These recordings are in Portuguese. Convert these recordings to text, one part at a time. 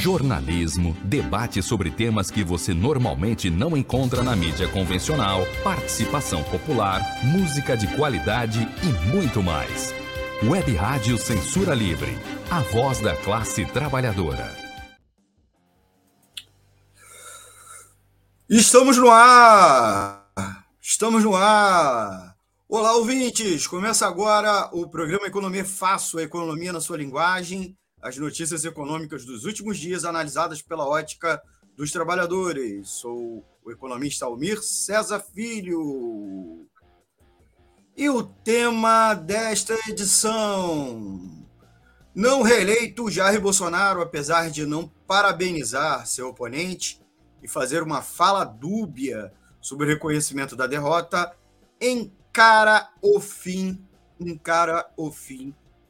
Jornalismo, debate sobre temas que você normalmente não encontra na mídia convencional, participação popular, música de qualidade e muito mais. Web Rádio Censura Livre, a voz da classe trabalhadora. Estamos no ar! Estamos no ar! Olá, ouvintes! Começa agora o programa Economia Fácil, a economia na sua linguagem. As notícias econômicas dos últimos dias analisadas pela ótica dos trabalhadores. Sou o economista Almir César Filho. E o tema desta edição: não reeleito Jair Bolsonaro, apesar de não parabenizar seu oponente e fazer uma fala dúbia sobre o reconhecimento da derrota, encara o fim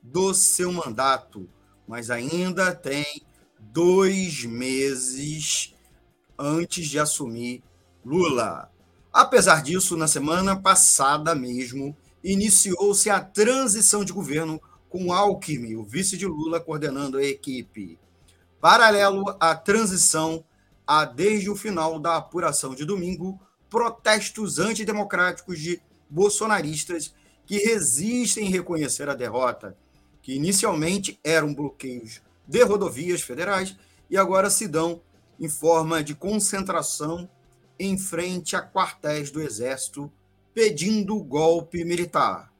do seu mandato. Mas ainda tem 2 meses antes de assumir Lula. Apesar disso, na semana passada mesmo, iniciou-se a transição de governo com Alckmin, o vice de Lula, coordenando a equipe. Paralelo à transição, há desde o final da apuração de domingo protestos antidemocráticos de bolsonaristas que resistem em reconhecer a derrota, que inicialmente eram bloqueios de rodovias federais e agora se dão em forma de concentração em frente a quartéis do Exército, pedindo golpe militar.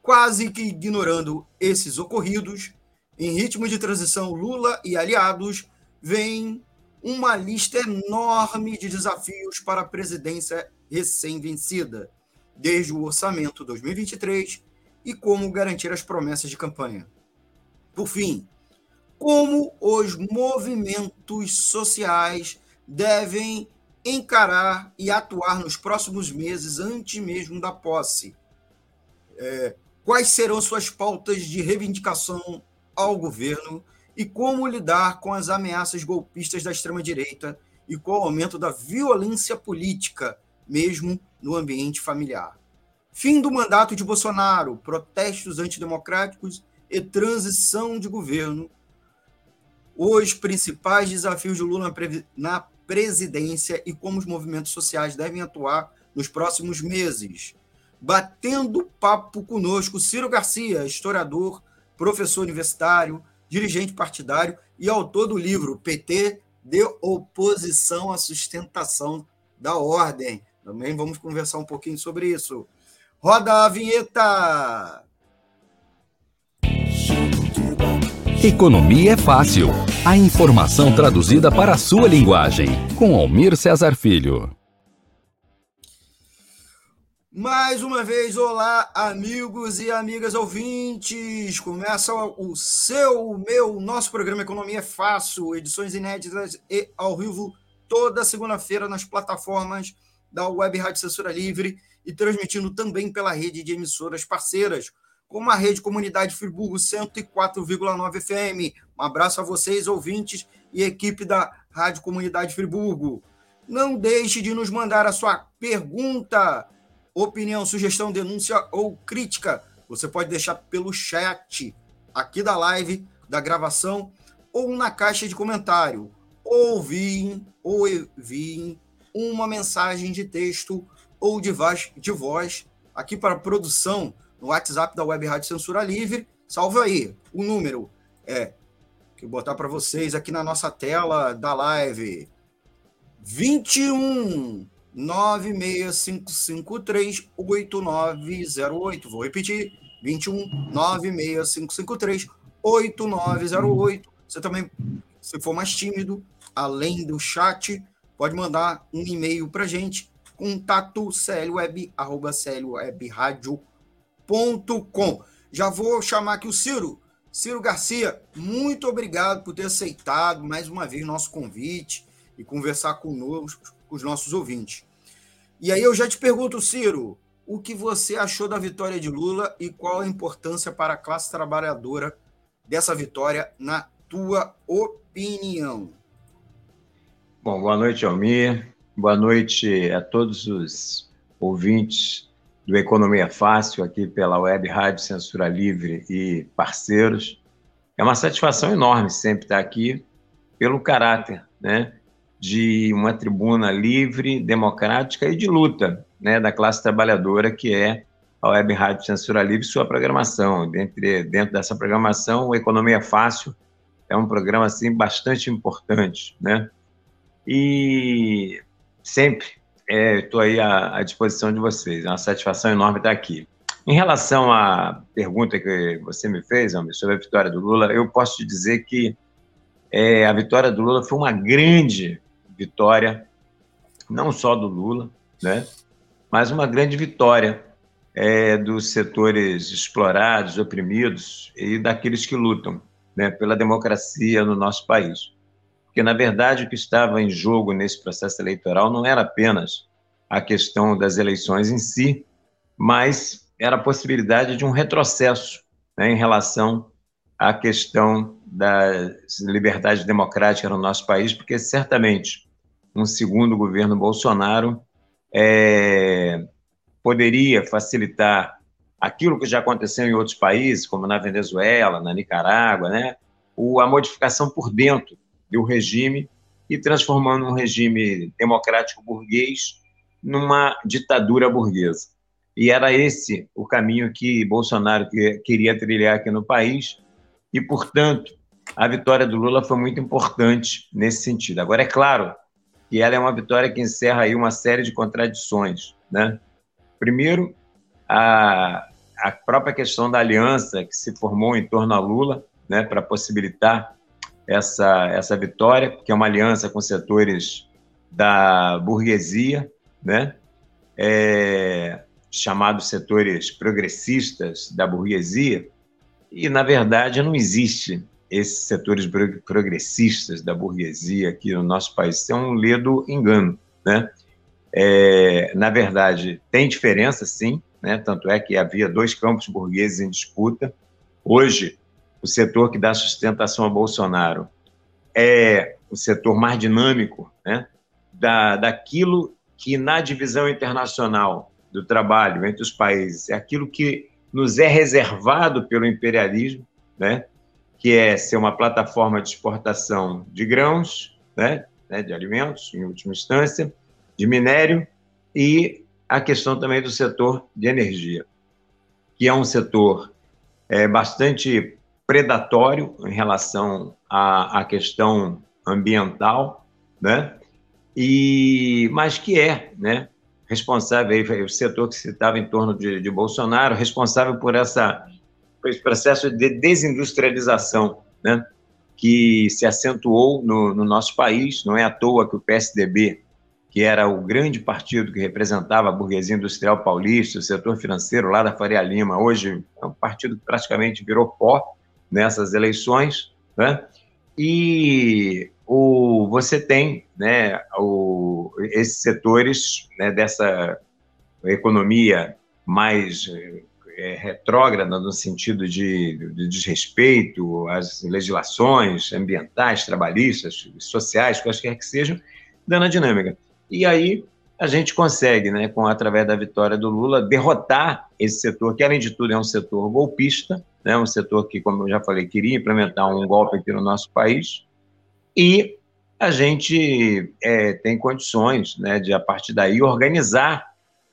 Quase que ignorando esses ocorridos, em ritmo de transição, Lula e aliados veem uma lista enorme de desafios para a presidência recém-vencida, desde o orçamento 2023, e como garantir as promessas de campanha. Por fim, como os movimentos sociais devem encarar e atuar nos próximos meses, antes mesmo da posse? Quais serão suas pautas de reivindicação ao governo e como lidar com as ameaças golpistas da extrema-direita e com o aumento da violência política, mesmo no ambiente familiar? Fim do mandato de Bolsonaro, protestos antidemocráticos e transição de governo. Os principais desafios de Lula na presidência e como os movimentos sociais devem atuar nos próximos meses. Batendo papo conosco, Ciro Garcia, historiador, professor universitário, dirigente partidário e autor do livro PT de Oposição à Sustentação da Ordem. Também vamos conversar um pouquinho sobre isso. Roda a vinheta! Economia é fácil. A informação traduzida para a sua linguagem. Com Almir César Filho. Mais uma vez, olá, amigos e amigas ouvintes. Começa o nosso programa Economia é Fácil. Edições inéditas e ao vivo toda segunda-feira nas plataformas da Web Rádio Censura Livre e transmitindo também pela rede de emissoras parceiras, como a Rede Comunidade Friburgo 104,9 FM. Um abraço a vocês, ouvintes e equipe da Rádio Comunidade Friburgo. Não deixe de nos mandar a sua pergunta, opinião, sugestão, denúncia ou crítica. Você pode deixar pelo chat aqui da live, da gravação, ou na caixa de comentário. Ou enviem uma mensagem de texto ou de voz aqui para a produção no WhatsApp da Web Rádio Censura Livre. Salva aí. O número que eu vou botar para vocês aqui na nossa tela da live: 21 96553 8908. Vou repetir: 21 96553 8908. Você também, se for mais tímido, além do chat, pode mandar um e-mail para a gente, contato@clwebradio.com. Já vou chamar aqui o Ciro Garcia. Muito obrigado por ter aceitado mais uma vez nosso convite e conversar conosco, com os nossos ouvintes. E aí eu já te pergunto, Ciro, o que você achou da vitória de Lula e qual a importância para a classe trabalhadora dessa vitória, na tua opinião? Bom, boa noite, Almir. Boa noite a todos os ouvintes do Economia Fácil, aqui pela Web Rádio Censura Livre e parceiros. É uma satisfação enorme sempre estar aqui pelo caráter, né, de uma tribuna livre, democrática e de luta, né, da classe trabalhadora, que é a Web Rádio Censura Livre e sua programação. Dentro dessa programação, o Economia Fácil é um programa assim, bastante importante, né? E sempre estou aí à disposição de vocês. É uma satisfação enorme estar aqui. Em relação à pergunta que você me fez, Almir, sobre a vitória do Lula, eu posso te dizer que a vitória do Lula foi uma grande vitória, não só do Lula, né, mas uma grande vitória dos setores explorados, oprimidos e daqueles que lutam, né, pela democracia no nosso país. Porque, na verdade, o que estava em jogo nesse processo eleitoral não era apenas a questão das eleições em si, mas era a possibilidade de um retrocesso, né, em relação à questão da liberdade democrática no nosso país, porque, certamente, um segundo governo Bolsonaro poderia facilitar aquilo que já aconteceu em outros países, como na Venezuela, na Nicarágua, né, a modificação por dentro do regime e transformando um regime democrático burguês numa ditadura burguesa. E era esse o caminho que Bolsonaro queria trilhar aqui no país e, portanto, a vitória do Lula foi muito importante nesse sentido. Agora, é claro que ela é uma vitória que encerra aí uma série de contradições, né? Primeiro, a própria questão da aliança que se formou em torno a Lula, né, para possibilitar essa vitória, que é uma aliança com setores da burguesia, né, chamados setores progressistas da burguesia, e, na verdade, não existe esses setores progressistas da burguesia aqui no nosso país. Isso é um ledo engano, né? Na verdade, tem diferença, sim, né? Tanto é que havia dois campos burgueses em disputa. Hoje, o setor que dá sustentação a Bolsonaro é o setor mais dinâmico, né, daquilo que, na divisão internacional do trabalho entre os países, é aquilo que nos é reservado pelo imperialismo, né, que é ser uma plataforma de exportação de grãos, né, de alimentos, em última instância, de minério, e a questão também do setor de energia, que é um setor bastante predatório em relação à questão ambiental, né, mas que né, responsável, o setor que se estava em torno de Bolsonaro, responsável por esse processo de desindustrialização, né, que se acentuou no nosso país. Não é à toa que o PSDB, que era o grande partido que representava a burguesia industrial paulista, o setor financeiro lá da Faria Lima, hoje é um partido que praticamente virou pó nessas eleições, né? E você tem, né, esses setores, né, dessa economia mais retrógrada, no sentido de desrespeito às legislações ambientais, trabalhistas, sociais, quaisquer que sejam, dando a dinâmica. E aí a gente consegue, né, através da vitória do Lula, derrotar esse setor, que, além de tudo, é um setor golpista, né, um setor que, como eu já falei, queria implementar um golpe aqui no nosso país, e a gente tem condições, né, de, a partir daí, organizar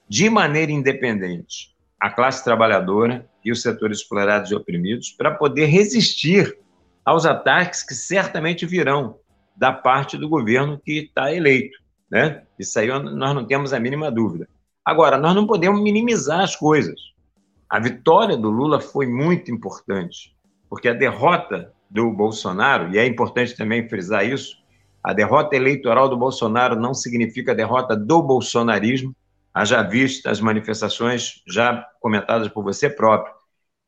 de maneira independente a classe trabalhadora e os setores explorados e oprimidos para poder resistir aos ataques que certamente virão da parte do governo que está eleito, né? Isso aí nós não temos a mínima dúvida. Agora, nós não podemos minimizar as coisas. A vitória do Lula foi muito importante, porque a derrota do Bolsonaro, e é importante também frisar isso, a derrota eleitoral do Bolsonaro não significa a derrota do bolsonarismo, haja vista as manifestações já comentadas por você próprio,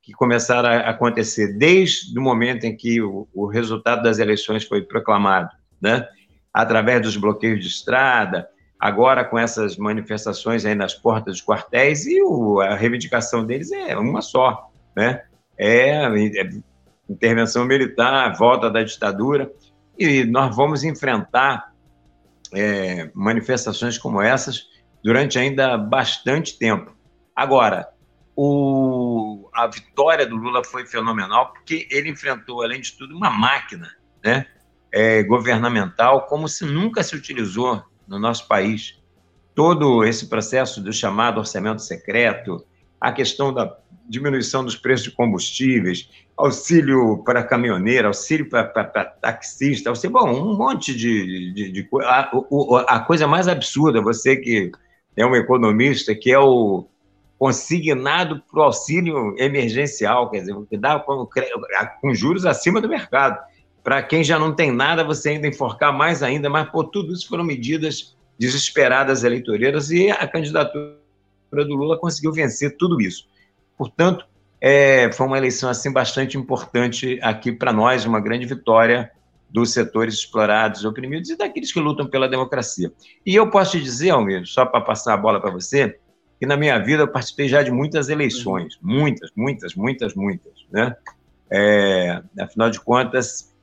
que começaram a acontecer desde o momento em que o resultado das eleições foi proclamado, né? Através dos bloqueios de estrada, agora com essas manifestações aí nas portas dos quartéis, e a reivindicação deles é uma só, né? É intervenção militar, volta da ditadura, e nós vamos enfrentar manifestações como essas durante ainda bastante tempo. Agora, a vitória do Lula foi fenomenal, porque ele enfrentou, além de tudo, uma máquina, né? governamental, como se nunca se utilizou no nosso país. Todo esse processo do chamado orçamento secreto, a questão da diminuição dos preços de combustíveis, auxílio para caminhoneiro, auxílio para taxista, auxílio, bom, um monte de coisa. A coisa mais absurda, você que é um economista, que é o consignado para o auxílio emergencial, quer dizer, que dá com juros acima do mercado. Para quem já não tem nada, você ainda enforcar mais ainda, mas pô, tudo isso foram medidas desesperadas eleitoreiras e a candidatura do Lula conseguiu vencer tudo isso. Portanto, foi uma eleição assim, bastante importante aqui para nós, uma grande vitória dos setores explorados, oprimidos e daqueles que lutam pela democracia. E eu posso te dizer, Almir, só para passar a bola para você, que na minha vida eu participei já de muitas eleições, muitas, né? Afinal de contas,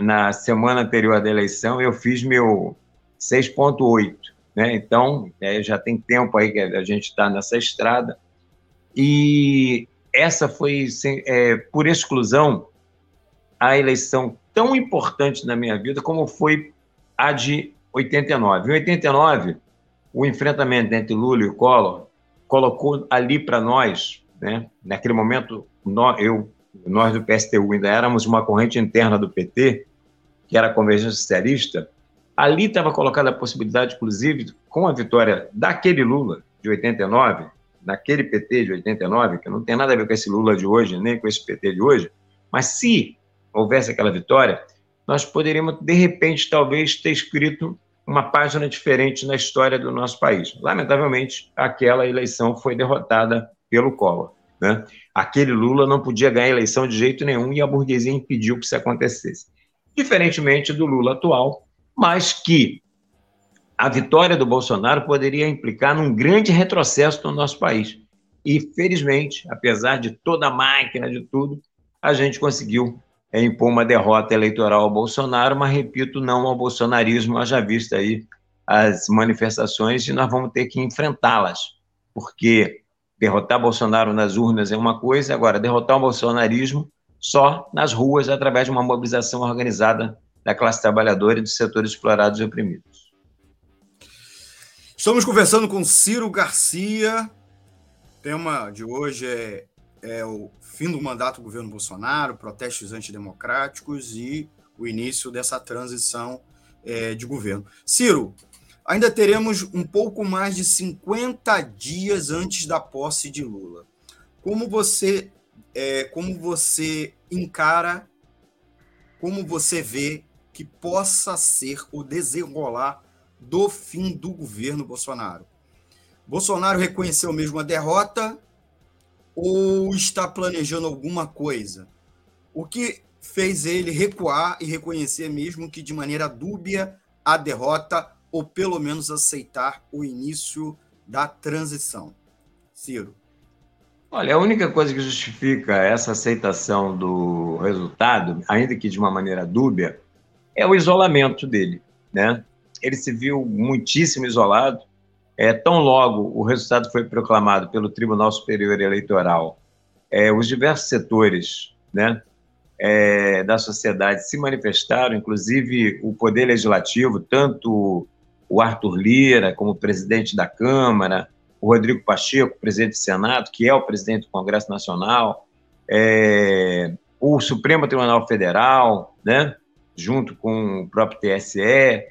na semana anterior da eleição eu fiz meu 6,8, né? Então, já tem tempo aí que a gente está nessa estrada, e essa foi, por exclusão, a eleição tão importante na minha vida como foi a de 89. Em 89, o enfrentamento entre Lula e o Collor colocou ali para nós, né? Naquele momento, nós do PSTU ainda éramos uma corrente interna do PT, que era a Convergência Socialista. Ali estava colocada a possibilidade, inclusive, com a vitória daquele Lula de 89, daquele PT de 89, que não tem nada a ver com esse Lula de hoje, nem com esse PT de hoje, mas se houvesse aquela vitória, nós poderíamos, de repente, talvez, ter escrito uma página diferente na história do nosso país. Lamentavelmente, aquela eleição foi derrotada pelo Collor, né? Aquele Lula não podia ganhar a eleição de jeito nenhum e a burguesia impediu que isso acontecesse. Diferentemente do Lula atual, mas que a vitória do Bolsonaro poderia implicar num grande retrocesso no nosso país. E, felizmente, apesar de toda a máquina, de tudo, a gente conseguiu impor uma derrota eleitoral ao Bolsonaro, mas, repito, não ao bolsonarismo, haja vista aí as manifestações, e nós vamos ter que enfrentá-las, porque derrotar Bolsonaro nas urnas é uma coisa, agora, derrotar o bolsonarismo só nas ruas, através de uma mobilização organizada da classe trabalhadora e dos setores explorados e oprimidos. Estamos conversando com Ciro Garcia. O tema de hoje é o fim do mandato do governo Bolsonaro, protestos antidemocráticos e o início dessa transição de governo. Ciro, ainda teremos um pouco mais de 50 dias antes da posse de Lula. Como você encara, como você vê que possa ser o desenrolar do fim do governo Bolsonaro? Bolsonaro reconheceu mesmo a derrota ou está planejando alguma coisa? O que fez ele recuar e reconhecer mesmo que de maneira dúbia a derrota ou pelo menos aceitar o início da transição? Ciro. Olha, a única coisa que justifica essa aceitação do resultado, ainda que de uma maneira dúbia, é o isolamento dele, né? Ele se viu muitíssimo isolado. Tão logo o resultado foi proclamado pelo Tribunal Superior Eleitoral, os diversos setores, né, da sociedade se manifestaram, inclusive o Poder Legislativo, tanto o Arthur Lira como o presidente da Câmara, o Rodrigo Pacheco, presidente do Senado, que é o presidente do Congresso Nacional, o Supremo Tribunal Federal, né, junto com o próprio TSE,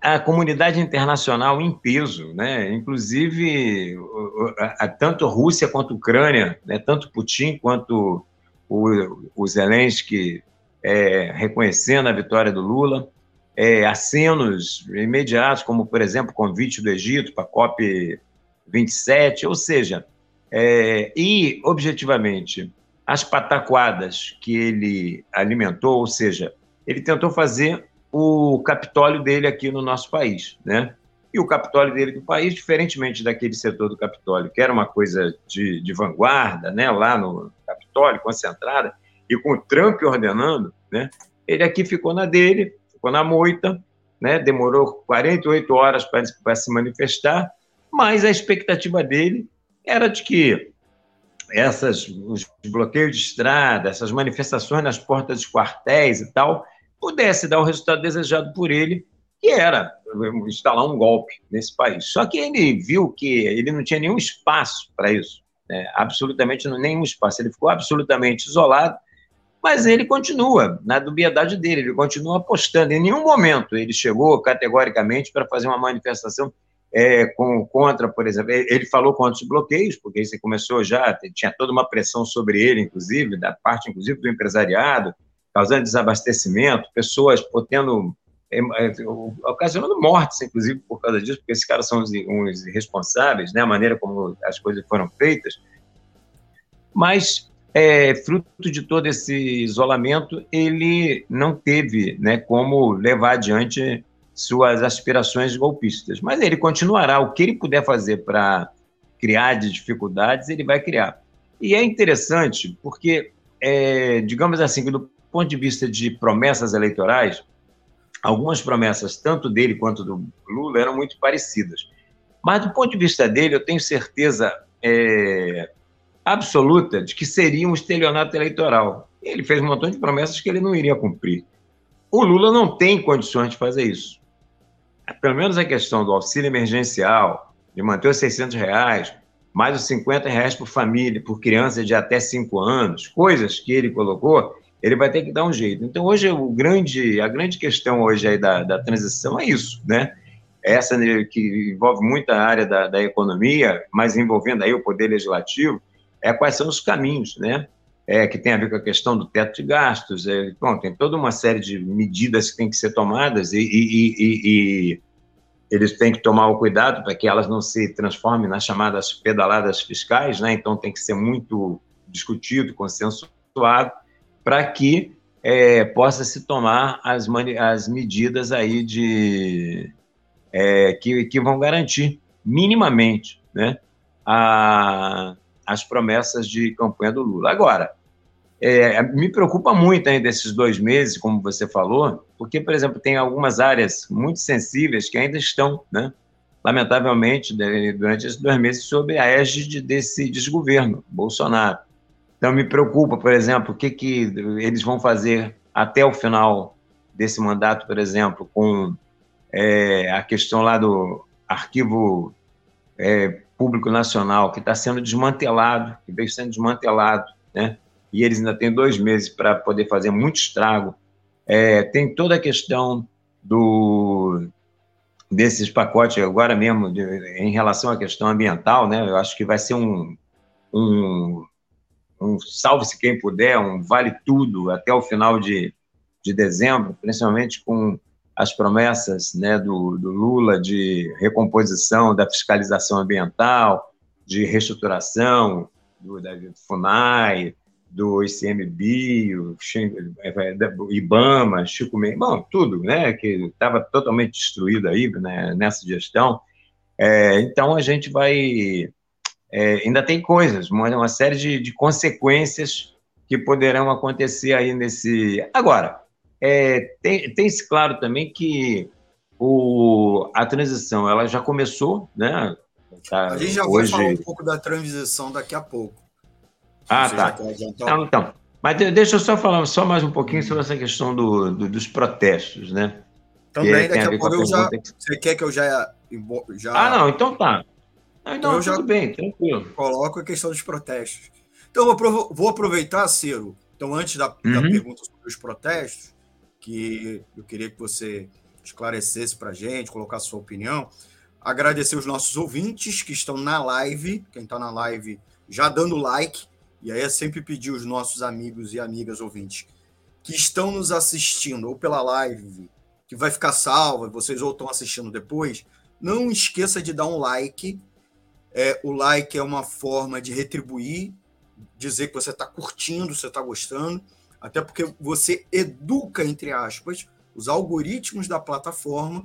a comunidade internacional em peso, né? Inclusive tanto a Rússia quanto a Ucrânia, né? Tanto Putin quanto o Zelensky reconhecendo a vitória do Lula, acenos imediatos, como, por exemplo, o convite do Egito para a COP27, ou seja, e, objetivamente, as pataquadas que ele alimentou, ou seja, ele tentou fazer o Capitólio dele aqui no nosso país, né? E o Capitólio dele do país, diferentemente daquele setor do Capitólio, que era uma coisa de vanguarda, né? Lá no Capitólio, concentrada, e com o Trump ordenando, né? Ele aqui ficou na dele, ficou na moita, né? Demorou 48 horas para se manifestar, mas a expectativa dele era de que os bloqueios de estrada, essas manifestações nas portas dos quartéis e tal, pudesse dar o resultado desejado por ele, que era instalar um golpe nesse país. Só que ele viu que ele não tinha nenhum espaço para isso, né? Absolutamente nenhum espaço. Ele ficou absolutamente isolado, mas ele continua na dubiedade dele, ele continua apostando. Em nenhum momento ele chegou categoricamente para fazer uma manifestação contra, por exemplo, ele falou contra os bloqueios, porque isso começou já, tinha toda uma pressão sobre ele, inclusive, da parte, inclusive, do empresariado, causando desabastecimento, pessoas tendo... ocasionando mortes, inclusive, por causa disso, porque esses caras são uns irresponsáveis, né, a maneira como as coisas foram feitas. Mas, fruto de todo esse isolamento, ele não teve, né, como levar adiante suas aspirações golpistas. Mas ele continuará, o que ele puder fazer para criar de dificuldades, ele vai criar. E é interessante, porque, digamos assim, que do ponto de vista de promessas eleitorais, algumas promessas, tanto dele quanto do Lula, eram muito parecidas. Mas, do ponto de vista dele, eu tenho certeza absoluta de que seria um estelionato eleitoral. Ele fez um montão de promessas que ele não iria cumprir. O Lula não tem condições de fazer isso. Pelo menos a questão do auxílio emergencial, de manter os R$600, mais os R$50 por família, por criança de até 5 anos, coisas que ele colocou... ele vai ter que dar um jeito. Então, hoje, a grande questão hoje aí da transição é isso, né? Essa que envolve muita área da economia, mas envolvendo aí o poder legislativo, quais são os caminhos, né? Que tem a ver com a questão do teto de gastos. Tem toda uma série de medidas que têm que ser tomadas e eles têm que tomar o cuidado para que elas não se transformem nas chamadas pedaladas fiscais, né? Então, tem que ser muito discutido, consensuado, para que possa se tomar as medidas aí que vão garantir minimamente, né, as promessas de campanha do Lula. Agora, me preocupa muito ainda esses 2 meses, como você falou, porque, por exemplo, tem algumas áreas muito sensíveis que ainda estão, né, lamentavelmente, durante esses 2 meses, sob a égide desse desgoverno Bolsonaro. Então, me preocupa, por exemplo, o que eles vão fazer até o final desse mandato, por exemplo, com a questão lá do Arquivo Público Nacional, que está sendo desmantelado, que veio sendo desmantelado, né? E eles ainda têm 2 meses para poder fazer muito estrago. Tem toda a questão desses pacotes agora mesmo, em relação à questão ambiental, né? Eu acho que vai ser um salve-se quem puder, um vale-tudo até o final de dezembro, principalmente com as promessas, né, do Lula de recomposição da fiscalização ambiental, de reestruturação da FUNAI, do ICMBio, IBAMA, Chico Mendes, bom, tudo, né, que estava totalmente destruído aí, né, nessa gestão. Então, a gente vai... ainda tem coisas, uma série de consequências que poderão acontecer aí nesse... Agora, tem-se claro também que a transição ela já começou, né? A gente já vai falar um pouco da transição daqui a pouco. Ah, tá. Então, mas deixa eu só falar mais um pouquinho sobre essa questão dos protestos, né? Também, daqui a pouco eu já... Você quer que eu já... Ah, não, então tá. Então, eu já tudo bem, tranquilo. Coloco a questão dos protestos. Então, eu vou aproveitar, Ciro. Então, antes da pergunta sobre os protestos, que eu queria que você esclarecesse para a gente, colocasse sua opinião, agradecer os nossos ouvintes que estão na live, quem está na live já dando like, e aí é sempre pedir os nossos amigos e amigas ouvintes que estão nos assistindo, ou pela live, que vai ficar salva, vocês ou estão assistindo depois, não esqueça de dar um like. O like é uma forma de retribuir, dizer que você está curtindo, você está gostando, até porque você educa, entre aspas, os algoritmos da plataforma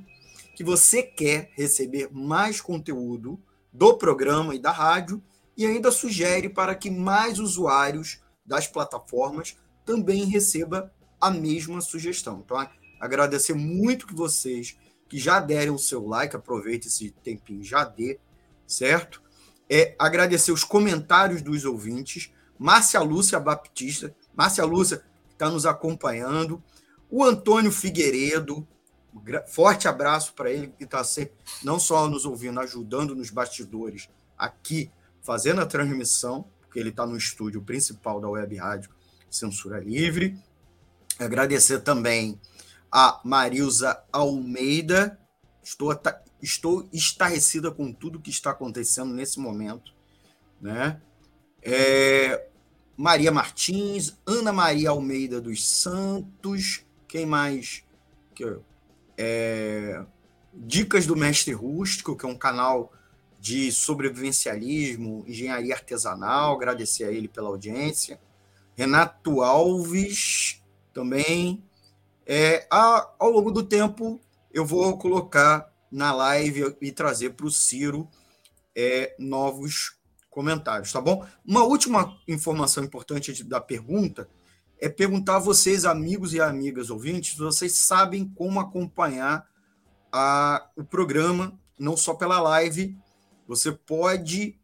que você quer receber mais conteúdo do programa e da rádio e ainda sugere para que mais usuários das plataformas também recebam a mesma sugestão. Então, agradecer muito que vocês que já deram o seu like, aproveita esse tempinho, já dê, certo? Agradecer os comentários dos ouvintes, Márcia Lúcia Baptista, Márcia Lúcia está nos acompanhando, O Antônio Figueiredo, forte abraço para ele, que está sempre não só nos ouvindo, ajudando nos bastidores aqui, fazendo a transmissão, porque ele está no estúdio principal da Web Rádio Censura Livre. Agradecer também a Marilza Almeida. Estou estarrecida com tudo que está acontecendo nesse momento, né? Maria Martins, Ana Maria Almeida dos Santos, quem mais? Dicas do Mestre Rústico, que é um canal de sobrevivencialismo, engenharia artesanal, agradecer a ele pela audiência. Renato Alves também. Ao longo do tempo, eu vou colocar na live e trazer para o Ciro novos comentários, tá bom? Uma última informação importante da pergunta é perguntar a vocês, amigos e amigas ouvintes, vocês sabem como acompanhar o programa, não só pela live. Você pode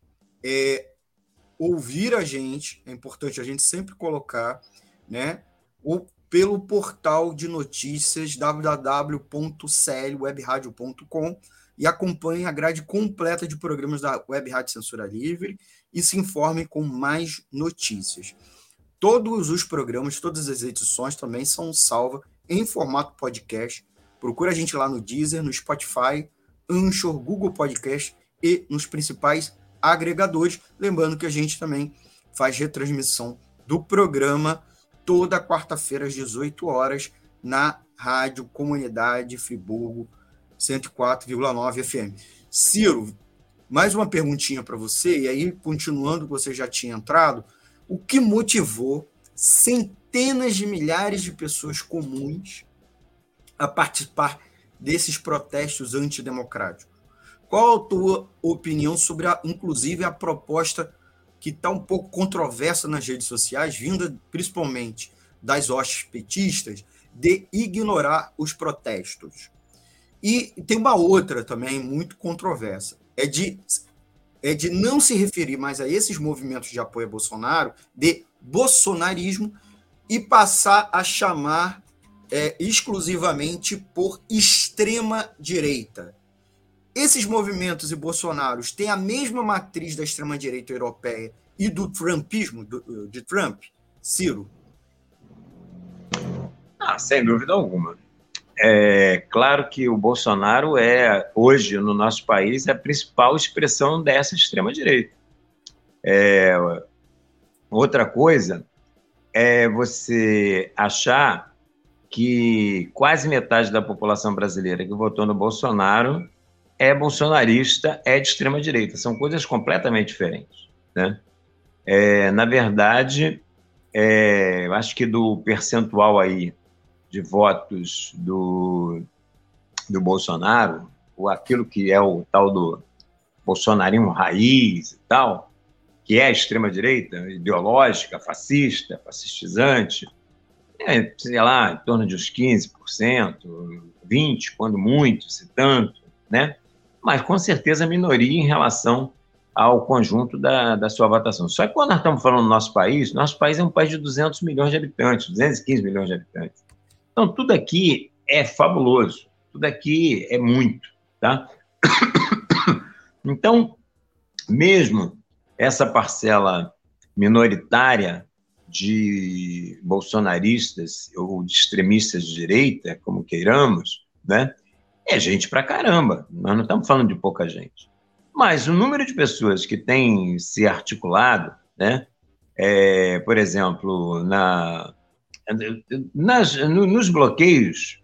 ouvir a gente, é importante a gente sempre colocar, né? Ou pelo portal de notícias www.clwebradio.com e acompanhe a grade completa de programas da Web Rádio Censura Livre e se informe com mais notícias. Todos os programas, todas as edições também são salvas em formato podcast. Procura a gente lá no Deezer, no Spotify, Anchor, Google Podcast e nos principais agregadores. Lembrando que a gente também faz retransmissão do programa toda quarta-feira, às 18 horas, na Rádio Comunidade Friburgo, 104,9 FM. Ciro, mais uma perguntinha para você, e aí, continuando, você já tinha entrado, o que motivou centenas de milhares de pessoas comuns a participar desses protestos antidemocráticos? Qual a tua opinião sobre, inclusive, a proposta que está um pouco controversa nas redes sociais, vinda principalmente das hostes petistas, de ignorar os protestos? E tem uma outra também muito controversa, é de não se referir mais a esses movimentos de apoio a Bolsonaro, de bolsonarismo, e passar a chamar exclusivamente por extrema-direita. Esses movimentos e Bolsonaro têm a mesma matriz da extrema-direita europeia e do trumpismo, de Trump? Ciro? Sem dúvida alguma. É claro que o Bolsonaro hoje, no nosso país, a principal expressão dessa extrema-direita. Outra coisa é você achar que quase metade da população brasileira que votou no Bolsonaro é bolsonarista, é de extrema-direita. São coisas completamente diferentes, né? Na verdade, eu acho que do percentual aí de votos do Bolsonaro, ou aquilo que é o tal do bolsonarismo raiz e tal, que é a extrema-direita, ideológica, fascista, fascistizante, sei lá, em torno de uns 15%, 20%, quando muito, se tanto, né? Mas, com certeza, minoria em relação ao conjunto da sua votação. Só que quando nós estamos falando do nosso país é um país de 200 milhões de habitantes, 215 milhões de habitantes. Então, tudo aqui é fabuloso, tudo aqui é muito, tá? Então, mesmo essa parcela minoritária de bolsonaristas ou de extremistas de direita, como queiramos, né? É gente pra caramba, nós não estamos falando de pouca gente. Mas o número de pessoas que tem se articulado, né, por exemplo, nos bloqueios,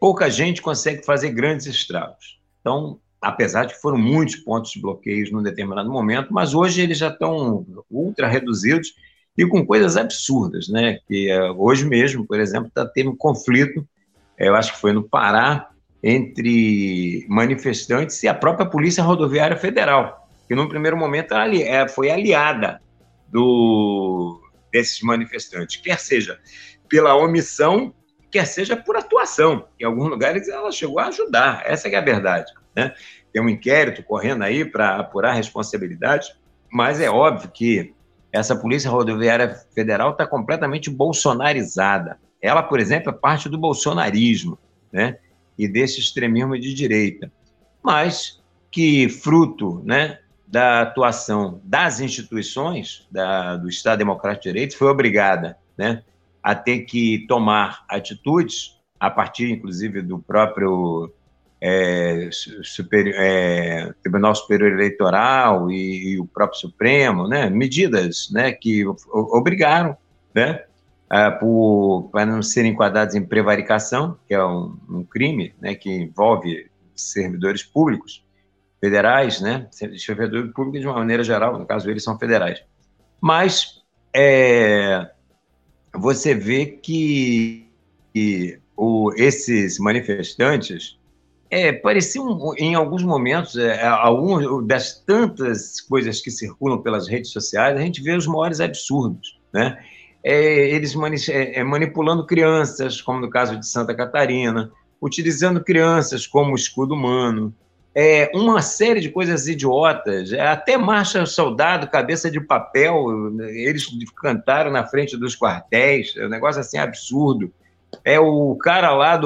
pouca gente consegue fazer grandes estragos. Então, apesar de que foram muitos pontos de bloqueios num determinado momento, mas hoje eles já estão ultra reduzidos e com coisas absurdas, né? Que hoje mesmo, por exemplo, teve um conflito, eu acho que foi no Pará, entre manifestantes e a própria Polícia Rodoviária Federal, que num primeiro momento foi aliada desses manifestantes, quer seja pela omissão, quer seja por atuação. Em alguns lugares ela chegou a ajudar, essa que é a verdade, né? Tem um inquérito correndo aí para apurar a responsabilidade, mas é óbvio que essa Polícia Rodoviária Federal está completamente bolsonarizada. Ela, por exemplo, é parte do bolsonarismo, né, e desse extremismo de direita, mas que, fruto, né, da atuação das instituições do Estado Democrático de Direito, foi obrigada, né, a ter que tomar atitudes, a partir, inclusive, do próprio Tribunal Superior Eleitoral e o próprio Supremo, né, medidas, né, que obrigaram, né, para não serem enquadrados em prevaricação, que é um crime, né, que envolve servidores públicos federais, né, servidores públicos de uma maneira geral, no caso eles são federais. Mas você vê que esses manifestantes pareciam, em alguns momentos, algumas das tantas coisas que circulam pelas redes sociais, a gente vê os maiores absurdos, né? Eles manipulando crianças, como no caso de Santa Catarina, utilizando crianças como escudo humano, uma série de coisas idiotas, até marcha soldado, cabeça de papel, eles cantaram na frente dos quartéis, um negócio assim absurdo. O cara lá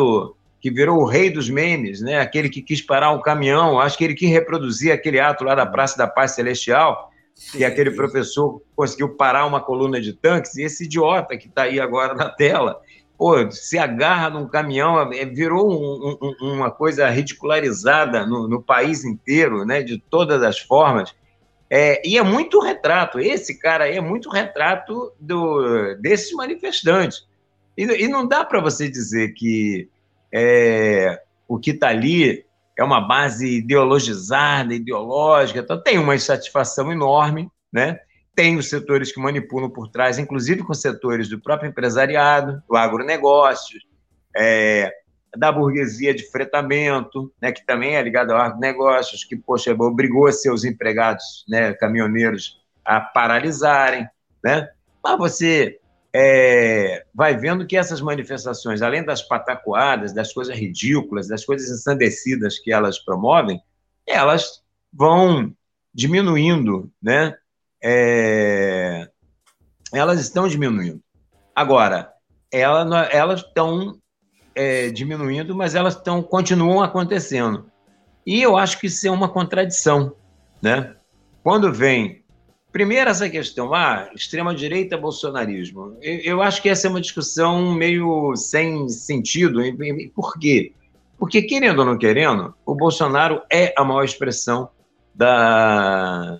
que virou o rei dos memes, né? Aquele que quis parar um caminhão, acho que ele quis reproduzir aquele ato lá da Praça da Paz Celestial, e aquele professor conseguiu parar uma coluna de tanques, e esse idiota que está aí agora na tela, se agarra num caminhão, virou uma coisa ridicularizada no país inteiro, né, de todas as formas, e é muito retrato, esse cara aí é muito retrato desses manifestantes, e não dá para você dizer que o que está ali é uma base ideologizada, ideológica, então tem uma insatisfação enorme, né? Tem os setores que manipulam por trás, inclusive com setores do próprio empresariado, do agronegócio, da burguesia de fretamento, né, que também é ligada ao agronegócio, que, poxa, obrigou seus empregados, né, caminhoneiros, a paralisarem, né? Mas você vai vendo que essas manifestações, além das patacoadas, das coisas ridículas, das coisas ensandecidas que elas promovem, elas vão diminuindo, né? Elas estão diminuindo. Agora, elas estão diminuindo, mas elas continuam acontecendo. E eu acho que isso é uma contradição, né? Quando vem primeiro essa questão, extrema-direita, bolsonarismo. Eu acho que essa é uma discussão meio sem sentido. Por quê? Porque, querendo ou não querendo, o Bolsonaro é a maior expressão da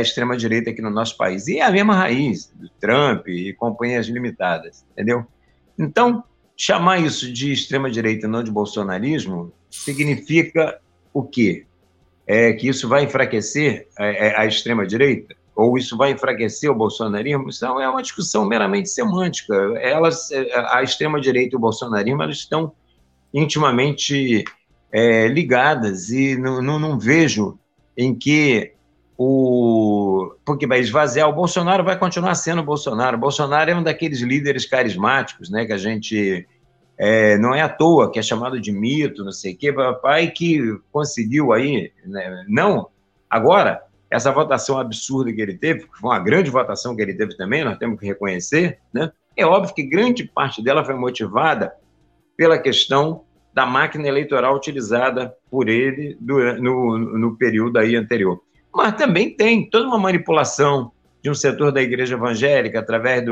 extrema-direita aqui no nosso país. E é a mesma raiz do Trump e companhias limitadas, entendeu? Então, chamar isso de extrema-direita e não de bolsonarismo significa o quê? Que isso vai enfraquecer a extrema-direita, ou isso vai enfraquecer o bolsonarismo? Então, é uma discussão meramente semântica. A extrema-direita e o bolsonarismo, elas estão intimamente ligadas, e não vejo em que porque vai esvaziar o Bolsonaro, vai continuar sendo o Bolsonaro. O Bolsonaro é um daqueles líderes carismáticos, né, que a gente... não é à toa que é chamado de mito, não sei o quê, papai, que conseguiu aí, né? Não, agora, essa votação absurda que ele teve, que foi uma grande votação que ele teve também, nós temos que reconhecer, né? É óbvio que grande parte dela foi motivada pela questão da máquina eleitoral utilizada por ele no período aí anterior. Mas também tem toda uma manipulação de um setor da igreja evangélica através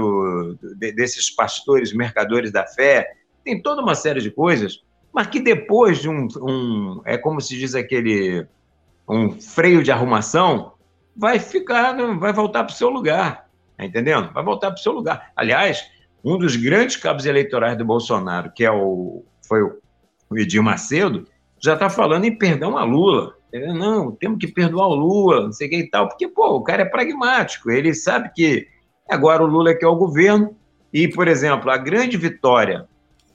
desses pastores, mercadores da fé. Tem toda uma série de coisas, mas que depois de como se diz aquele, um freio de arrumação, vai voltar para o seu lugar, tá entendendo? Vai voltar para o seu lugar. Aliás, um dos grandes cabos eleitorais do Bolsonaro, que foi o Edir Macedo, já está falando em perdão a Lula. Não, temos que perdoar o Lula, não sei o que e tal, porque, o cara é pragmático, ele sabe que agora o Lula é que é o governo, e, por exemplo, a grande vitória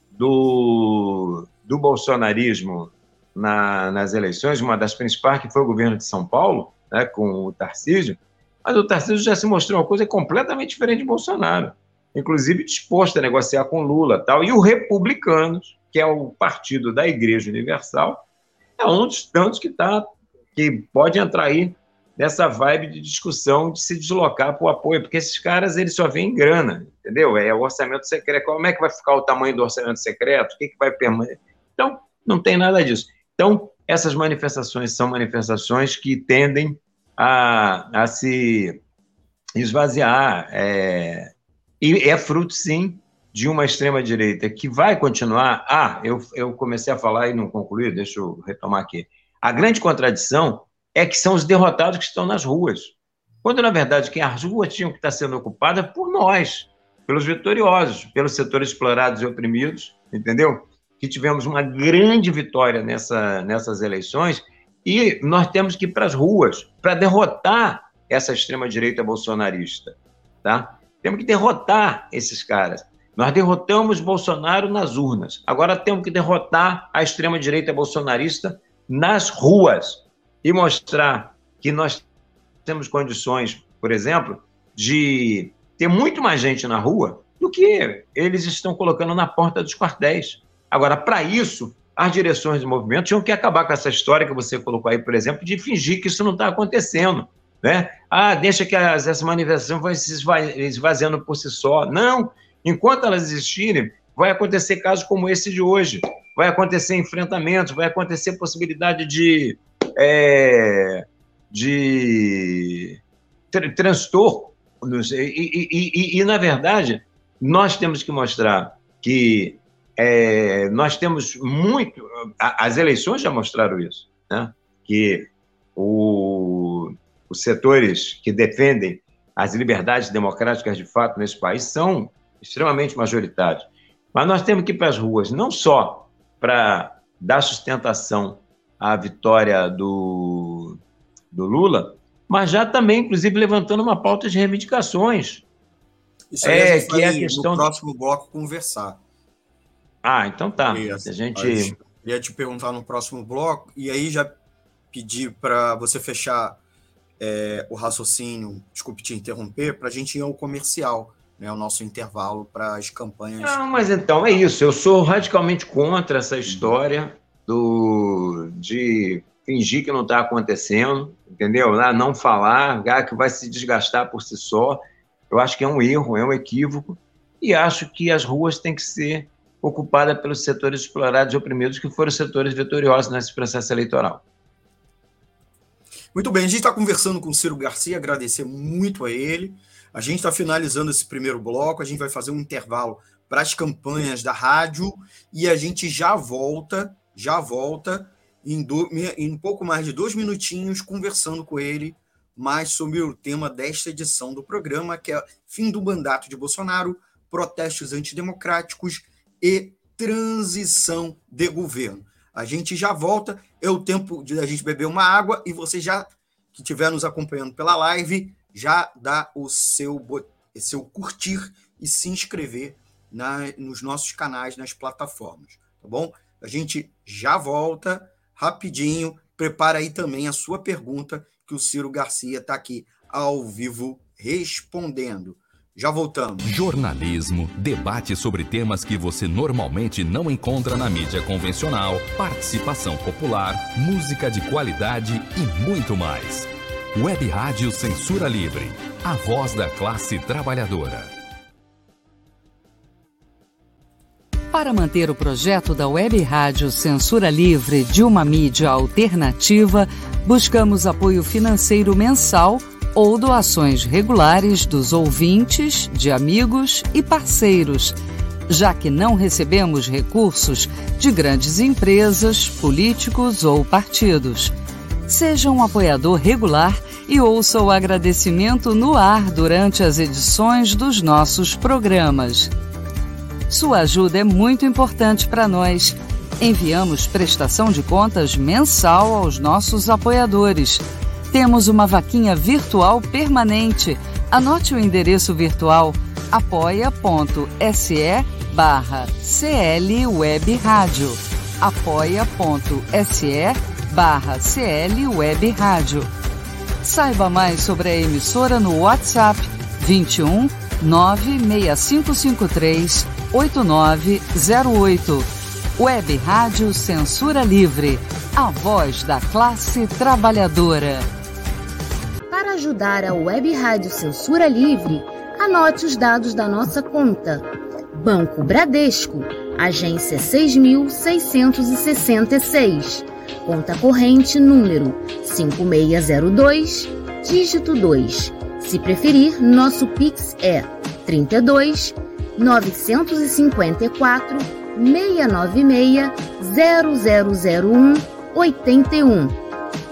do bolsonarismo nas eleições, uma das principais, que foi o governo de São Paulo, né, com o Tarcísio, mas o Tarcísio já se mostrou uma coisa completamente diferente de Bolsonaro, inclusive disposto a negociar com Lula tal, e o Republicanos, que é o partido da Igreja Universal, é um dos tantos que pode entrar aí dessa vibe de discussão, de se deslocar para o apoio, porque esses caras, eles só vêm em grana, entendeu? É o orçamento secreto. Como é que vai ficar o tamanho do orçamento secreto? O que, que vai permanecer? Então, não tem nada disso. Então, essas manifestações são manifestações que tendem a se esvaziar. E é fruto, sim, de uma extrema-direita que vai continuar... Eu comecei a falar e não concluí, deixa eu retomar aqui. A grande contradição é que são os derrotados que estão nas ruas, quando, na verdade, quem as ruas tinham que estar sendo ocupada por nós, pelos vitoriosos, pelos setores explorados e oprimidos, entendeu? Que tivemos uma grande vitória nessas eleições, e nós temos que ir para as ruas para derrotar essa extrema-direita bolsonarista, tá? Temos que derrotar esses caras. Nós derrotamos Bolsonaro nas urnas, agora temos que derrotar a extrema-direita bolsonarista nas ruas, e mostrar que nós temos condições, por exemplo, de ter muito mais gente na rua do que eles estão colocando na porta dos quartéis. Agora, para isso, as direções do movimento tinham que acabar com essa história que você colocou aí, por exemplo, de fingir que isso não está acontecendo, né? Deixa que essa manifestação vai se esvaziando por si só. Não, enquanto elas existirem, vai acontecer casos como esse de hoje, vai acontecer enfrentamentos, vai acontecer possibilidade de transtornos, e, na verdade, nós temos que mostrar que nós temos muito... As eleições já mostraram isso, né? Que os setores que defendem as liberdades democráticas, de fato, nesse país, são extremamente majoritários. Mas nós temos que ir para as ruas, não só para dar sustentação a vitória do Lula, mas já também, inclusive, levantando uma pauta de reivindicações. Isso aí a gente vai, no próximo bloco, conversar. Então tá. Eu queria te perguntar no próximo bloco, e aí já pedir para você fechar o raciocínio, desculpe te interromper, para a gente ir ao comercial, né, o nosso intervalo para as campanhas. Não, mas então é isso, eu sou radicalmente contra essa história de fingir que não está acontecendo, entendeu? Não falar, que vai se desgastar por si só. Eu acho que é um erro, é um equívoco, e acho que as ruas têm que ser ocupadas pelos setores explorados e oprimidos, que foram setores vitoriosos nesse processo eleitoral. Muito bem, a gente está conversando com o Ciro Garcia, agradecer muito a ele. A gente está finalizando esse primeiro bloco, a gente vai fazer um intervalo para as campanhas da rádio, e a gente já volta em um pouco mais de 2 minutinhos, conversando com ele mais sobre o tema desta edição do programa, que é fim do mandato de Bolsonaro, protestos antidemocráticos e transição de governo. A gente já volta, é o tempo de a gente beber uma água, e você já, que estiver nos acompanhando pela live, já dá o seu curtir e se inscrever nos nossos canais, nas plataformas, tá bom? A gente já volta rapidinho. Prepara aí também a sua pergunta, que o Ciro Garcia está aqui ao vivo respondendo. Já voltamos. Jornalismo, debate sobre temas que você normalmente não encontra na mídia convencional, participação popular, música de qualidade e muito mais. Web Rádio Censura Livre, a voz da classe trabalhadora. Para manter o projeto da Web Rádio Censura Livre de uma mídia alternativa, buscamos apoio financeiro mensal ou doações regulares dos ouvintes, de amigos e parceiros, já que não recebemos recursos de grandes empresas, políticos ou partidos. Seja um apoiador regular e ouça o agradecimento no ar durante as edições dos nossos programas. Sua ajuda é muito importante para nós. Enviamos prestação de contas mensal aos nossos apoiadores. Temos uma vaquinha virtual permanente. Anote o endereço virtual apoia.se/clwebradio. apoia.se/clwebradio. Saiba mais sobre a emissora no WhatsApp 21 96553-8908. Web Rádio Censura Livre, a voz da classe trabalhadora. ajudar a Web Rádio Censura Livre, anote os dados da nossa conta. Banco Bradesco, agência 6.666, conta corrente número 5602, dígito 2. Se preferir, nosso Pix é 32 954 696 0001 81.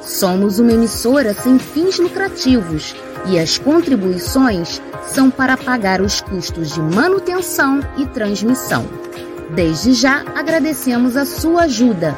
Somos uma emissora sem fins lucrativos e as contribuições são para pagar os custos de manutenção e transmissão. Desde já agradecemos a sua ajuda.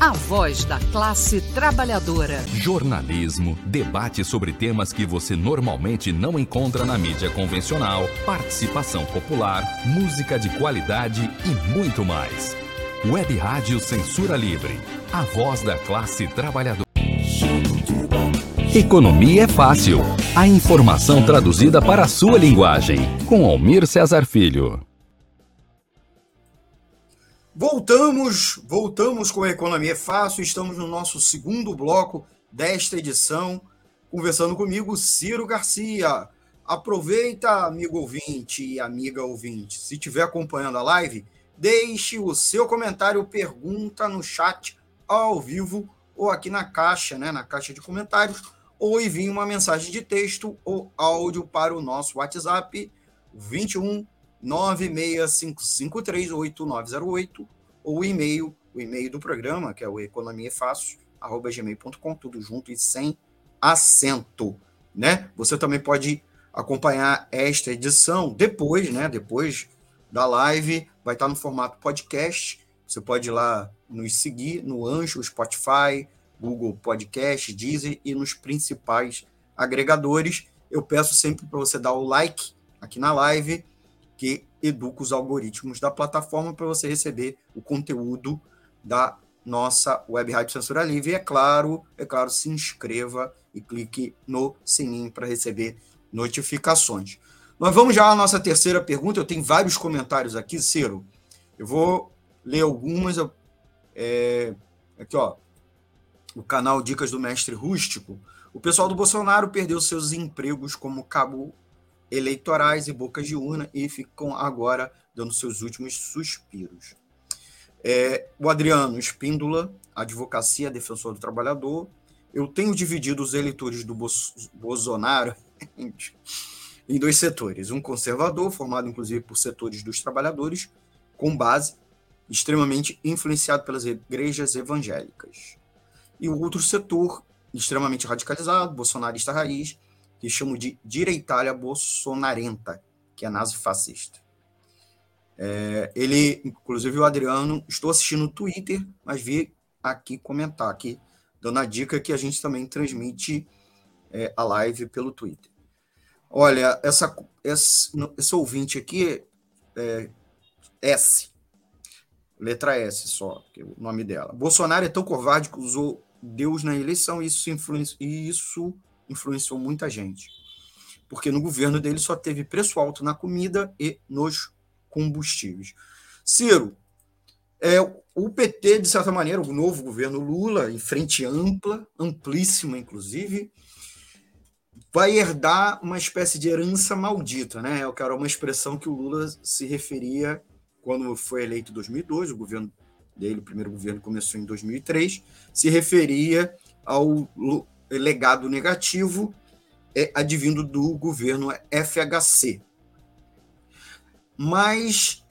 a voz da classe trabalhadora. Jornalismo, debate sobre temas que você normalmente não encontra na mídia convencional, participação popular, música de qualidade e muito mais. Web Rádio Censura Livre, a voz da classe trabalhadora. Economia é fácil. A informação traduzida para a sua linguagem. Com Almir César Filho. Voltamos com a Economia Fácil, estamos no nosso segundo bloco desta edição, conversando comigo, Ciro Garcia. Aproveita, amigo ouvinte e amiga ouvinte, se estiver acompanhando a live, deixe o seu comentário, pergunta no chat ao vivo ou aqui na caixa, né, na caixa de comentários, ou envie uma mensagem de texto ou áudio para o nosso WhatsApp 21 965538908 ou o e-mail do programa, que é o economiafácil@gmail.com, tudo junto e sem acento, né? Você também pode acompanhar esta edição depois, né? Depois da live, vai estar no formato podcast. Você pode ir lá nos seguir no Anchor, Spotify, Google Podcast, Deezer e nos principais agregadores. Eu peço sempre para você dar o like aqui na live, que educa os algoritmos da plataforma para você receber o conteúdo da nossa Web Rádio Censura Livre. E é claro, se inscreva e clique no sininho para receber notificações. Nós vamos já à nossa terceira pergunta. Eu tenho vários comentários aqui, Ciro. Eu vou ler algumas. Aqui, ó. O canal Dicas do Mestre Rústico. O pessoal do Bolsonaro perdeu seus empregos como cabo eleitorais e bocas de urna e ficam agora dando seus últimos suspiros. O Adriano Espíndola, advocacia, defensor do trabalhador. Eu tenho dividido os eleitores do Bolsonaro em dois setores. Um conservador, formado inclusive por setores dos trabalhadores, com base extremamente influenciado pelas igrejas evangélicas. E o outro setor, extremamente radicalizado, bolsonarista raiz, que chamo de direitária bolsonarenta, que é nazifascista. Ele, inclusive o Adriano, estou assistindo no Twitter, mas vi aqui comentar, aqui, dando a dica que a gente também transmite a live pelo Twitter. Olha, esse ouvinte aqui, S, letra S só, que é o nome dela. Bolsonaro é tão covarde que usou Deus na eleição, isso influenciou muita gente, porque no governo dele só teve preço alto na comida e nos combustíveis. Ciro, o PT, de certa maneira, o novo governo Lula, em frente ampla, amplíssima inclusive, vai herdar uma espécie de herança maldita, né? Eu quero uma expressão que o Lula se referia quando foi eleito em 2002, o governo dele, o primeiro governo, começou em 2003, se referia ao legado negativo advindo do governo FHC. Mas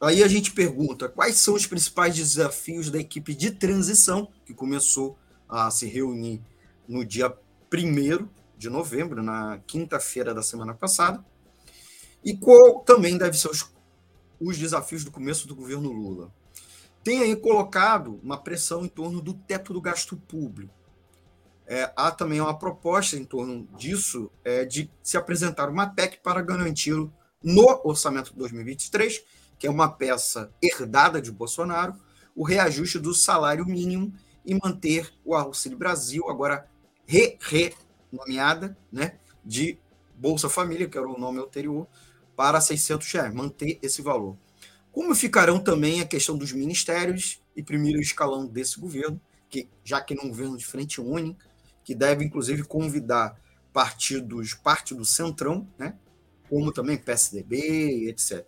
aí a gente pergunta, quais são os principais desafios da equipe de transição que começou a se reunir no dia 1º de novembro, na quinta-feira da semana passada, e qual também deve ser os desafios do começo do governo Lula. Tem aí colocado uma pressão em torno do teto do gasto público. Há também uma proposta em torno disso, de se apresentar uma PEC para garantir no orçamento de 2023, que é uma peça herdada de Bolsonaro, o reajuste do salário mínimo e manter o Auxílio Brasil, agora renomeada, né, de Bolsa Família, que era o nome anterior, para R$600, manter esse valor. Como ficarão também a questão dos ministérios e primeiro escalão desse governo, que já que é um governo de frente única, que deve, inclusive, convidar parte do Centrão, né, como também PSDB, etc.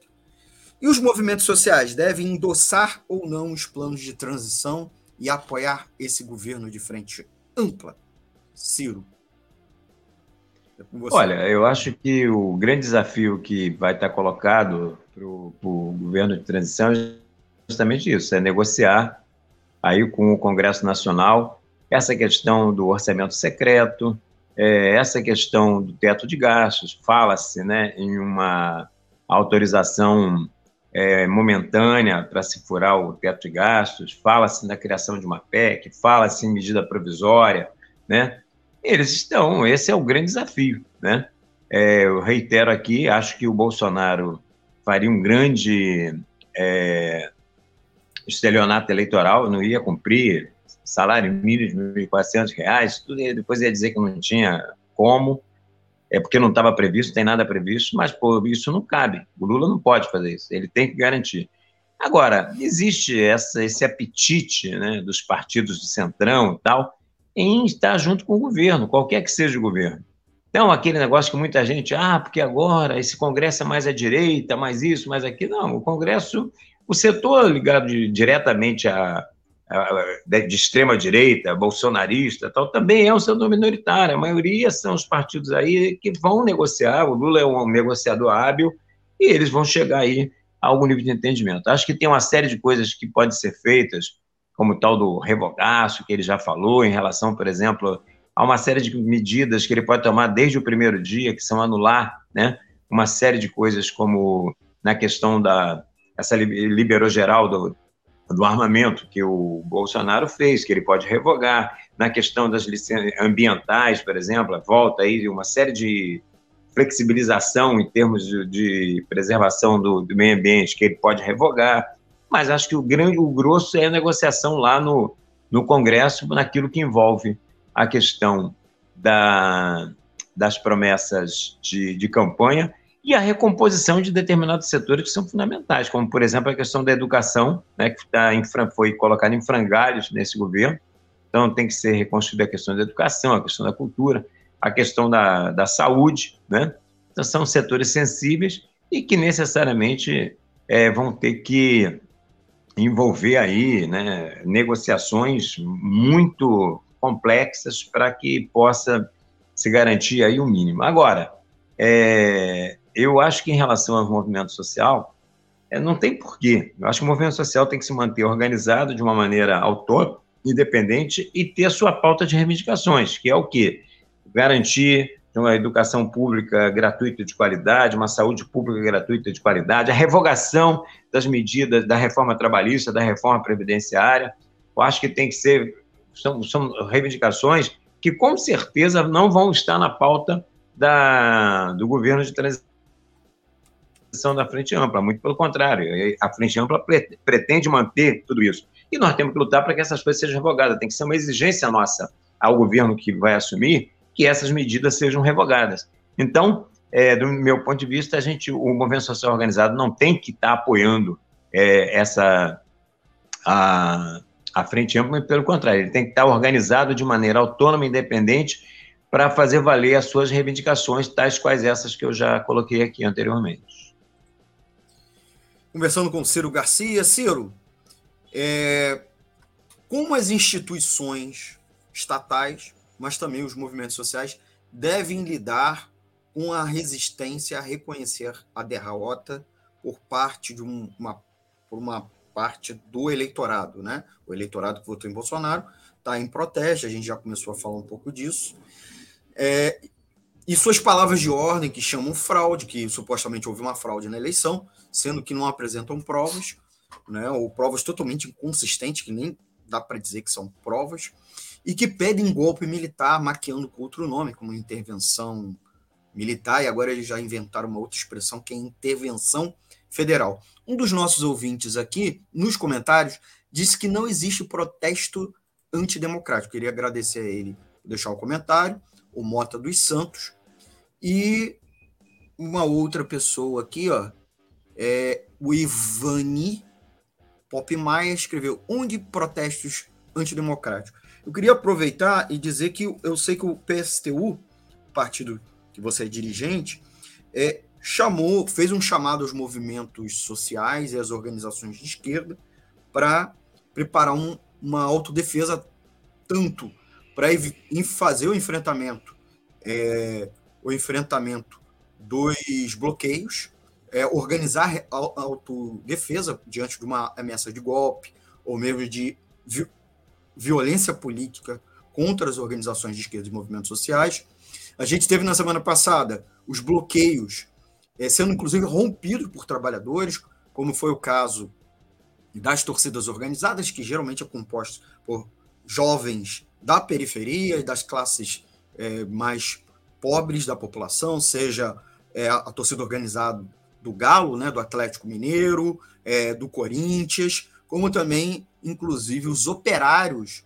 E os movimentos sociais devem endossar ou não os planos de transição e apoiar esse governo de frente ampla? Ciro. É com você. Olha, eu acho que o grande desafio que vai estar colocado para o governo de transição é justamente isso, é negociar aí com o Congresso Nacional essa questão do orçamento secreto, essa questão do teto de gastos, fala-se, né, em uma autorização momentânea para se furar o teto de gastos, fala-se na criação de uma PEC, fala-se em medida provisória, né? Esse é o grande desafio, né? Eu reitero aqui, acho que o Bolsonaro faria um grande estelionato eleitoral, não ia cumprir salário mínimo de R$1.400, tudo, depois ia dizer que não tinha como, porque não estava previsto, não tem nada previsto, mas isso não cabe, o Lula não pode fazer isso, ele tem que garantir. Agora, existe esse apetite, né, dos partidos de centrão e tal, em estar junto com o governo, qualquer que seja o governo. Então, aquele negócio que muita gente, porque agora esse Congresso é mais à direita, mais isso, mais aquilo, não, o Congresso, o setor ligado diretamente de extrema direita, bolsonarista, tal, também é um setor minoritário, a maioria são os partidos aí que vão negociar, o Lula é um negociador hábil e eles vão chegar aí a algum nível de entendimento. Acho que tem uma série de coisas que podem ser feitas, como o tal do revogaço, que ele já falou, em relação, por exemplo, a uma série de medidas que ele pode tomar desde o primeiro dia, que são anular, né, uma série de coisas como na questão da essa liberou geral do armamento que o Bolsonaro fez, que ele pode revogar, na questão das licenças ambientais, por exemplo, a volta aí de uma série de flexibilização em termos de preservação do meio ambiente, que ele pode revogar, mas acho que o grosso é a negociação lá no Congresso, naquilo que envolve a questão das promessas de campanha e a recomposição de determinados setores que são fundamentais, como, por exemplo, a questão da educação, né, que foi colocada em frangalhos nesse governo. Então, tem que ser reconstruída a questão da educação, a questão da cultura, a questão da saúde, né? Então, são setores sensíveis e que necessariamente vão ter que envolver aí, né, negociações muito complexas para que possa se garantir aí o mínimo. Agora, eu acho que em relação ao movimento social, não tem porquê. Eu acho que o movimento social tem que se manter organizado de uma maneira autônoma, independente e ter a sua pauta de reivindicações, que é o quê? Garantir uma educação pública gratuita de qualidade, uma saúde pública gratuita de qualidade, a revogação das medidas da reforma trabalhista, da reforma previdenciária. Eu acho que tem que ser... São reivindicações que, com certeza, não vão estar na pauta do governo de transição da Frente Ampla, muito pelo contrário. A Frente Ampla pretende manter tudo isso. E nós temos que lutar para que essas coisas sejam revogadas. Tem que ser uma exigência nossa ao governo que vai assumir que essas medidas sejam revogadas. Então, do meu ponto de vista, o movimento social organizado não tem que estar apoiando a Frente Ampla, pelo contrário, ele tem que estar organizado de maneira autônoma e independente para fazer valer as suas reivindicações, tais quais essas que eu já coloquei aqui anteriormente. Conversando com Ciro Garcia. Ciro, como as instituições estatais, mas também os movimentos sociais, devem lidar com a resistência a reconhecer a derrota por parte de uma parte do eleitorado, né? O eleitorado que votou em Bolsonaro está em protesto, a gente já começou a falar um pouco disso. E suas palavras de ordem que chamam fraude, que supostamente houve uma fraude na eleição, sendo que não apresentam provas, né, ou provas totalmente inconsistentes, que nem dá para dizer que são provas, e que pedem golpe militar, maquiando com outro nome, como intervenção militar, e agora eles já inventaram uma outra expressão, que é intervenção federal. Um dos nossos ouvintes aqui, nos comentários, disse que não existe protesto antidemocrático. Queria agradecer a ele por deixar o comentário, o Mota dos Santos, e uma outra pessoa aqui, ó, o Ivani Pop Maia, escreveu: onde protestos antidemocráticos? Eu queria aproveitar e dizer que eu sei que o PSTU, partido que você é dirigente, fez um chamado aos movimentos sociais e às organizações de esquerda para preparar uma autodefesa, tanto para fazer o enfrentamento dos bloqueios, organizar a autodefesa diante de uma ameaça de golpe ou mesmo de violência política contra as organizações de esquerda e movimentos sociais. A gente teve na semana passada os bloqueios sendo inclusive rompidos por trabalhadores, como foi o caso das torcidas organizadas, que geralmente é composto por jovens da periferia e das classes mais pobres da população, seja a torcida organizada do Galo, né, do Atlético Mineiro, do Corinthians, como também, inclusive, os operários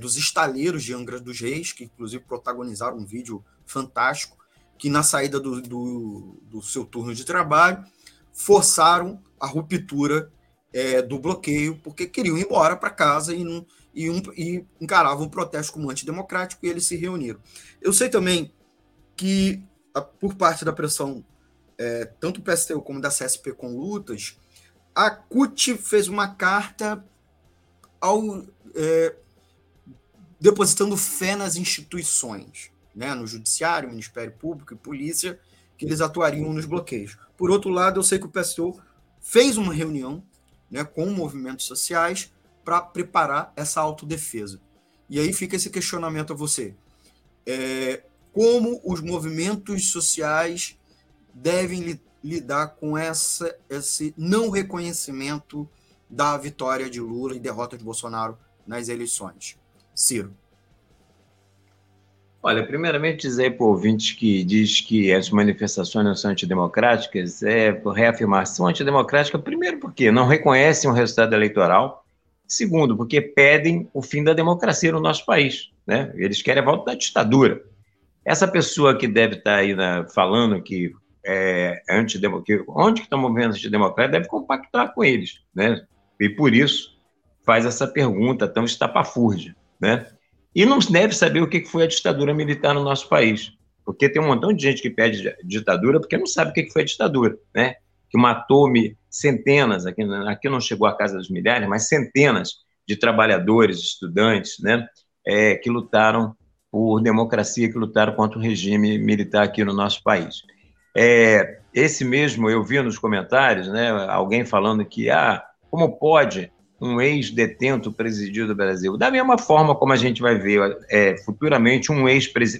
dos estaleiros de Angra dos Reis, que, inclusive, protagonizaram um vídeo fantástico, que na saída do seu turno de trabalho forçaram a ruptura do bloqueio, porque queriam ir embora para casa e encaravam o protesto como antidemocrático, e eles se reuniram. Eu sei também que, por parte da pressão, tanto do PSTU como da CSP com lutas, a CUT fez uma carta depositando fé nas instituições, né, no Judiciário, Ministério Público e Polícia, que eles atuariam nos bloqueios. Por outro lado, eu sei que o PSTU fez uma reunião, né, com movimentos sociais para preparar essa autodefesa. E aí fica esse questionamento a você. Como os movimentos sociais devem lidar com esse não reconhecimento da vitória de Lula e derrota de Bolsonaro nas eleições? Ciro. Olha, primeiramente dizer para o ouvinte que diz que as manifestações não são antidemocráticas, reafirmação antidemocrática, primeiro porque não reconhecem o resultado eleitoral, segundo porque pedem o fim da democracia no nosso país, né? Eles querem a volta da ditadura. Essa pessoa que deve estar aí falando que é antidemocrática, onde que estão movendo antidemocrática, deve compactar com eles, né? E por isso faz essa pergunta tão estapafúrdia, né? E não deve saber o que foi a ditadura militar no nosso país, porque tem um montão de gente que pede ditadura porque não sabe o que foi a ditadura, né? Que matou-me centenas, aqui não chegou à casa dos milhares, mas centenas de trabalhadores, estudantes, né? Que lutaram por democracia, que lutaram contra o regime militar aqui no nosso país. Esse mesmo, eu vi nos comentários, né, alguém falando que, como pode um ex-detento presidir do Brasil? Da mesma forma como a gente vai ver futuramente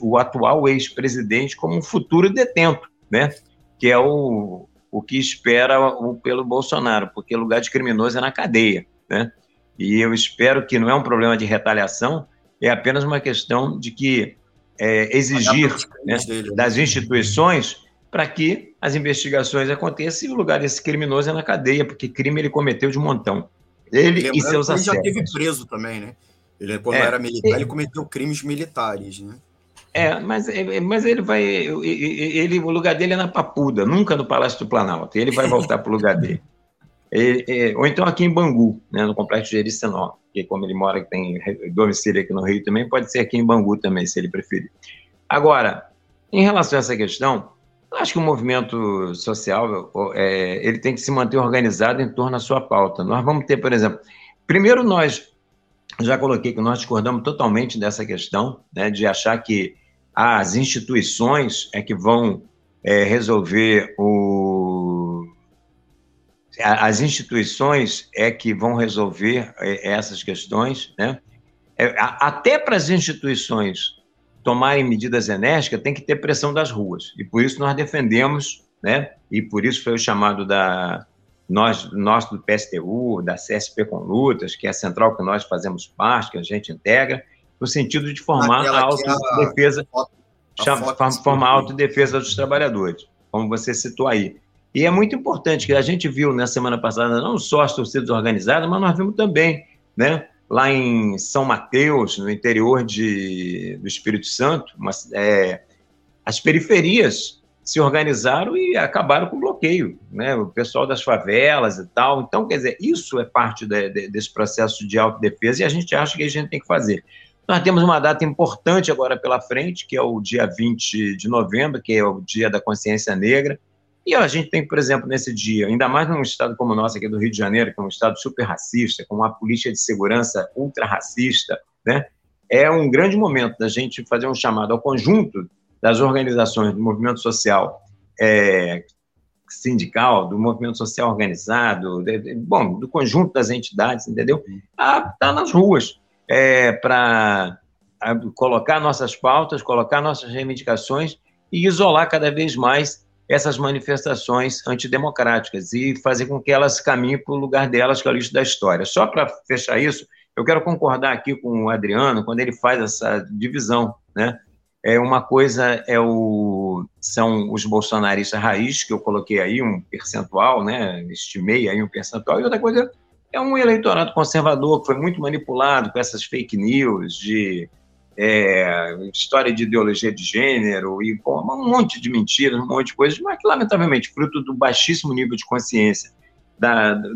o atual ex-presidente como um futuro detento, né? Que é o que espera pelo Bolsonaro, porque lugar de criminoso é na cadeia, né? E eu espero que não é um problema de retaliação, é apenas uma questão de que exigir, né, das instituições para que as investigações aconteçam e o lugar desse criminoso é na cadeia, porque crime ele cometeu de montão. Ele e seus asseclas. Ele já teve preso também, né? Ele, quando era militar, ele cometeu crimes militares, né? Mas ele vai... o lugar dele é na Papuda, nunca no Palácio do Planalto. Ele vai voltar para o lugar dele. Ou então aqui em Bangu, né, no Complexo Jericinó, porque como ele mora, que tem domicílio aqui no Rio também, pode ser aqui em Bangu também, se ele preferir. Agora, em relação a essa questão, eu acho que o movimento social ele tem que se manter organizado em torno da sua pauta. Nós vamos ter, por exemplo... Primeiro, nós já coloquei que nós discordamos totalmente dessa questão, né, de achar que as instituições é que vão resolver As instituições é que vão resolver essas questões, né? Até para as instituições tomarem medidas enérgicas, tem que ter pressão das ruas. E por isso nós defendemos, né? E por isso foi o chamado da nós do PSTU, da CSP com Lutas, que é a central que nós fazemos parte, que a gente integra, no sentido de formar a autodefesa, formar a autodefesa dos trabalhadores, como você citou aí. E é muito importante que a gente viu na semana passada não só as torcidas organizadas, mas nós vimos também, né, lá em São Mateus, no interior do Espírito Santo, as periferias se organizaram e acabaram com o bloqueio, né, o pessoal das favelas e tal. Então, quer dizer, isso é parte desse processo de autodefesa e a gente acha que a gente tem que fazer. Nós temos uma data importante agora pela frente, que é o dia 20 de novembro, que é o Dia da Consciência Negra. E a gente tem, por exemplo, nesse dia, ainda mais num estado como o nosso aqui do Rio de Janeiro, que é um estado super racista, com uma política de segurança ultra racista, né? É um grande momento da gente fazer um chamado ao conjunto das organizações do movimento social sindical, do movimento social organizado, do conjunto das entidades, entendeu? Tá nas ruas, para colocar nossas pautas, colocar nossas reivindicações e isolar cada vez mais essas manifestações antidemocráticas e fazer com que elas caminhem para o lugar delas, que é o lixo da história. Só para fechar isso, eu quero concordar aqui com o Adriano, quando ele faz essa divisão, né? Uma coisa são os bolsonaristas raiz, que eu coloquei aí um percentual, né? Estimei aí um percentual, e outra coisa é um eleitorado conservador que foi muito manipulado com essas fake news de... história de ideologia de gênero e um monte de mentiras, um monte de coisas, mas que, lamentavelmente, fruto do baixíssimo nível de consciência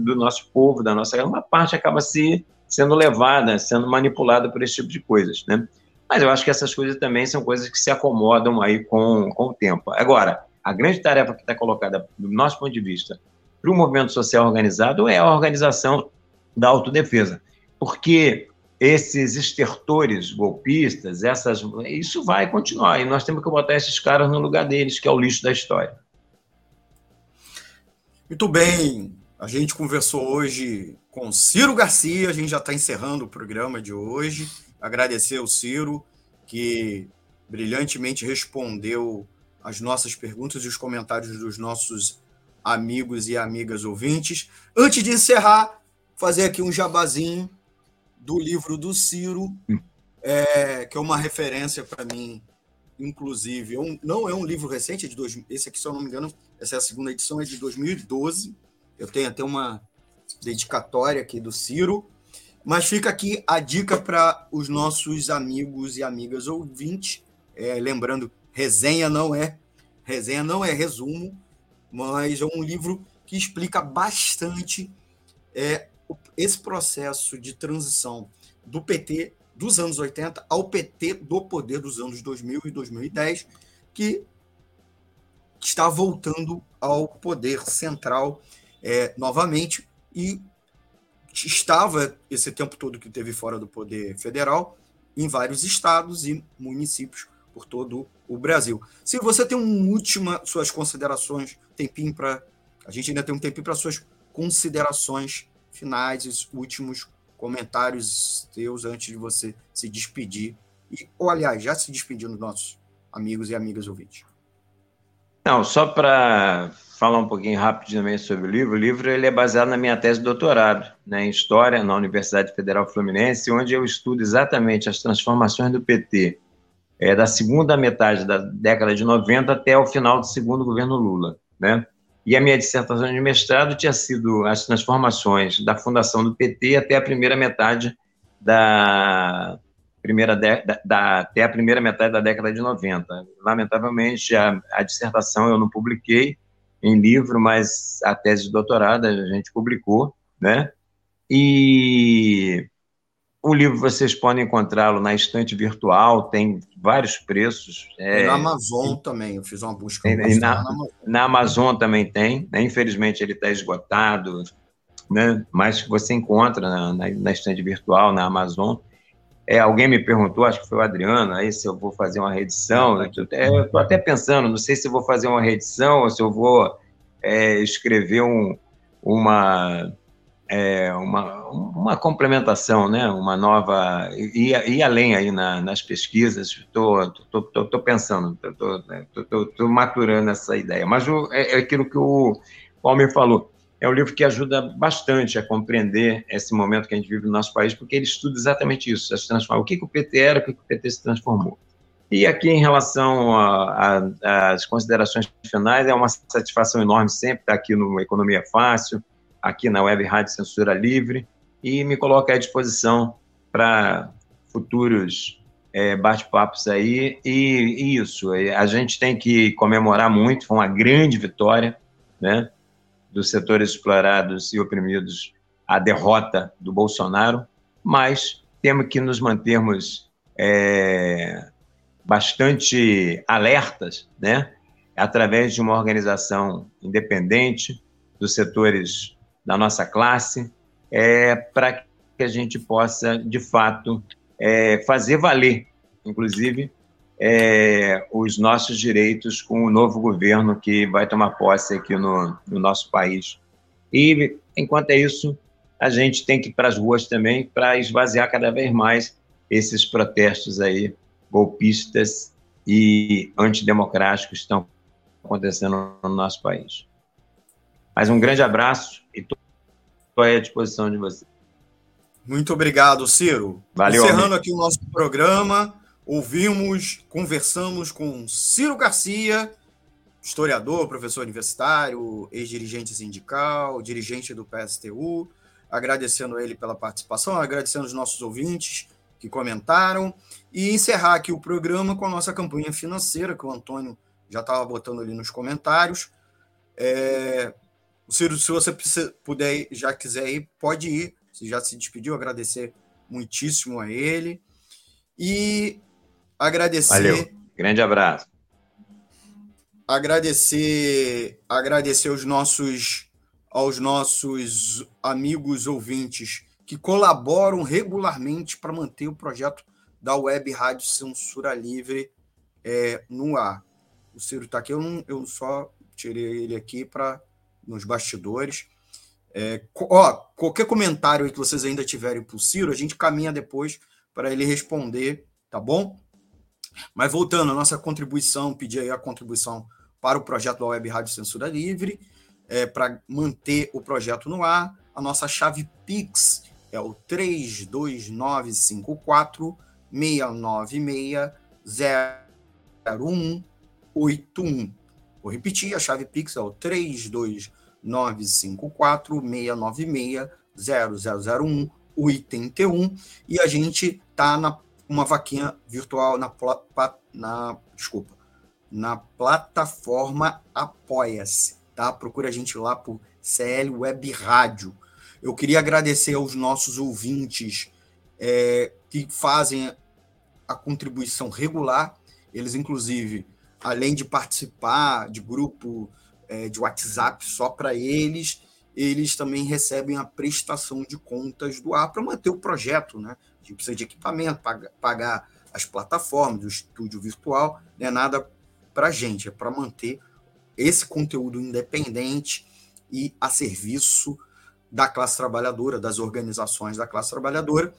do nosso povo, uma parte acaba sendo levada, sendo manipulada por esse tipo de coisas, né? Mas eu acho que essas coisas também são coisas que se acomodam aí com o tempo. Agora, a grande tarefa que está colocada, do nosso ponto de vista, para o movimento social organizado é a organização da autodefesa, porque... esses estertores golpistas, isso vai continuar, e nós temos que botar esses caras no lugar deles, que é o lixo da história. Muito bem, a gente conversou hoje com Ciro Garcia, a gente já está encerrando o programa de hoje, agradecer ao Ciro, que brilhantemente respondeu as nossas perguntas e os comentários dos nossos amigos e amigas ouvintes. Antes de encerrar, fazer aqui um jabazinho do livro do Ciro, que é uma referência para mim, inclusive. Não é um livro recente, esse aqui, se eu não me engano, essa é a segunda edição, é de 2012. Eu tenho até uma dedicatória aqui do Ciro. Mas fica aqui a dica para os nossos amigos e amigas ouvintes. Lembrando, resenha não é resumo, mas é um livro que explica bastante... esse processo de transição do PT dos anos 80 ao PT do poder dos anos 2000 e 2010, que está voltando ao poder central novamente, e estava, esse tempo todo que teve fora do poder federal, em vários estados e municípios por todo o Brasil. Se você tem suas considerações, a gente ainda tem um tempinho para suas considerações finais, os últimos comentários seus antes de você se despedir. Aliás, já se despediu dos nossos amigos e amigas ouvintes. Não, só para falar um pouquinho rapidamente sobre o livro. O livro ele é baseado na minha tese de doutorado, né, em História, na Universidade Federal Fluminense, onde eu estudo exatamente as transformações do PT da segunda metade da década de 90 até o final do segundo governo Lula, né? E a minha dissertação de mestrado tinha sido as transformações da fundação do PT até a primeira metade da década de 90. Lamentavelmente, a dissertação eu não publiquei em livro, mas a tese de doutorado a gente publicou, né? E o livro vocês podem encontrá-lo na Estante Virtual, tem vários preços. Na Amazon também, eu fiz uma busca. Na Amazon também tem, né? Infelizmente ele está esgotado, né? Mas você encontra na Estante Virtual, na Amazon. Alguém me perguntou, acho que foi o Adriano, aí se eu vou fazer uma reedição. Eu estou até pensando, não sei se eu vou fazer uma reedição ou se eu vou escrever um uma complementação, né? Uma nova... E além aí nas pesquisas, estou pensando, estou maturando essa ideia. Mas é aquilo que o Almir falou, é um livro que ajuda bastante a compreender esse momento que a gente vive no nosso país, porque ele estuda exatamente isso, o que o PT era, o que o PT se transformou. E aqui, em relação às considerações finais, é uma satisfação enorme sempre estar aqui no Economia Fácil, aqui na Web Rádio Censura Livre, e me coloco à disposição para futuros bate-papos aí. E isso, a gente tem que comemorar muito, foi uma grande vitória, né, dos setores explorados e oprimidos, a derrota do Bolsonaro, mas temos que nos mantermos... bastante alertas, né? Através de uma organização independente dos setores da nossa classe, para que a gente possa, de fato, fazer valer, inclusive, os nossos direitos com o novo governo que vai tomar posse aqui no nosso país. E, enquanto é isso, a gente tem que ir para as ruas também para esvaziar cada vez mais esses protestos aí, golpistas e antidemocráticos estão acontecendo no nosso país. Mas um grande abraço e estou à disposição de vocês. Muito obrigado, Ciro. Valeu. Encerrando aqui o nosso programa, conversamos com Ciro Garcia, historiador, professor universitário, ex-dirigente sindical, dirigente do PSTU, agradecendo ele pela participação, agradecendo os nossos ouvintes que comentaram, e encerrar aqui o programa com a nossa campanha financeira, que o Antônio já estava botando ali nos comentários. Ciro, se você puder, já quiser ir, pode ir. Se já se despediu, agradecer muitíssimo a ele. E agradecer... Valeu, grande abraço. Agradecer aos nossos amigos ouvintes que colaboram regularmente para manter o projeto da Web Rádio Censura Livre no ar. O Ciro está aqui, eu só tirei ele aqui para nos bastidores. Qualquer comentário aí que vocês ainda tiverem para o Ciro, a gente caminha depois para ele responder, tá bom? Mas voltando à nossa contribuição, pedir aí a contribuição para o projeto da Web Rádio Censura Livre, para manter o projeto no ar. A nossa chave Pix é o 32954-696-0181. Vou repetir, a chave Pix é o 32954-696-000181. E a gente está uma vaquinha virtual na plataforma Apoia-se. Tá? Procura a gente lá por CL Web Rádio. Eu queria agradecer aos nossos ouvintes que fazem a contribuição regular. Eles, inclusive, além de participar de grupo de WhatsApp só para eles também recebem a prestação de contas do ar para manter o projeto, né? A gente precisa de equipamento, pagar as plataformas, o estúdio virtual, não é nada para a gente, é para manter esse conteúdo independente e a serviço da classe trabalhadora, das organizações da classe trabalhadora.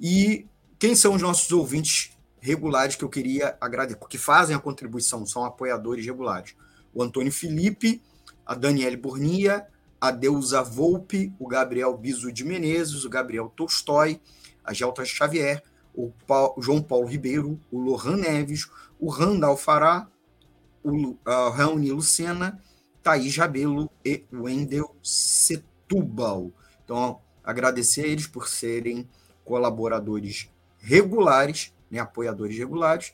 E quem são os nossos ouvintes regulares que eu queria agradecer, que fazem a contribuição, são apoiadores regulares? O Antônio Felipe, a Daniele Burnia, a Deusa Volpe, o Gabriel Biso de Menezes, o Gabriel Tolstói, a Gelta Xavier, o João Paulo Ribeiro, o Lohan Neves, o Randal Fará, o Raoni Lucena, Thaís Rabelo e Wendel Setúbal. Então, agradecer a eles por serem colaboradores regulares, né, apoiadores regulares.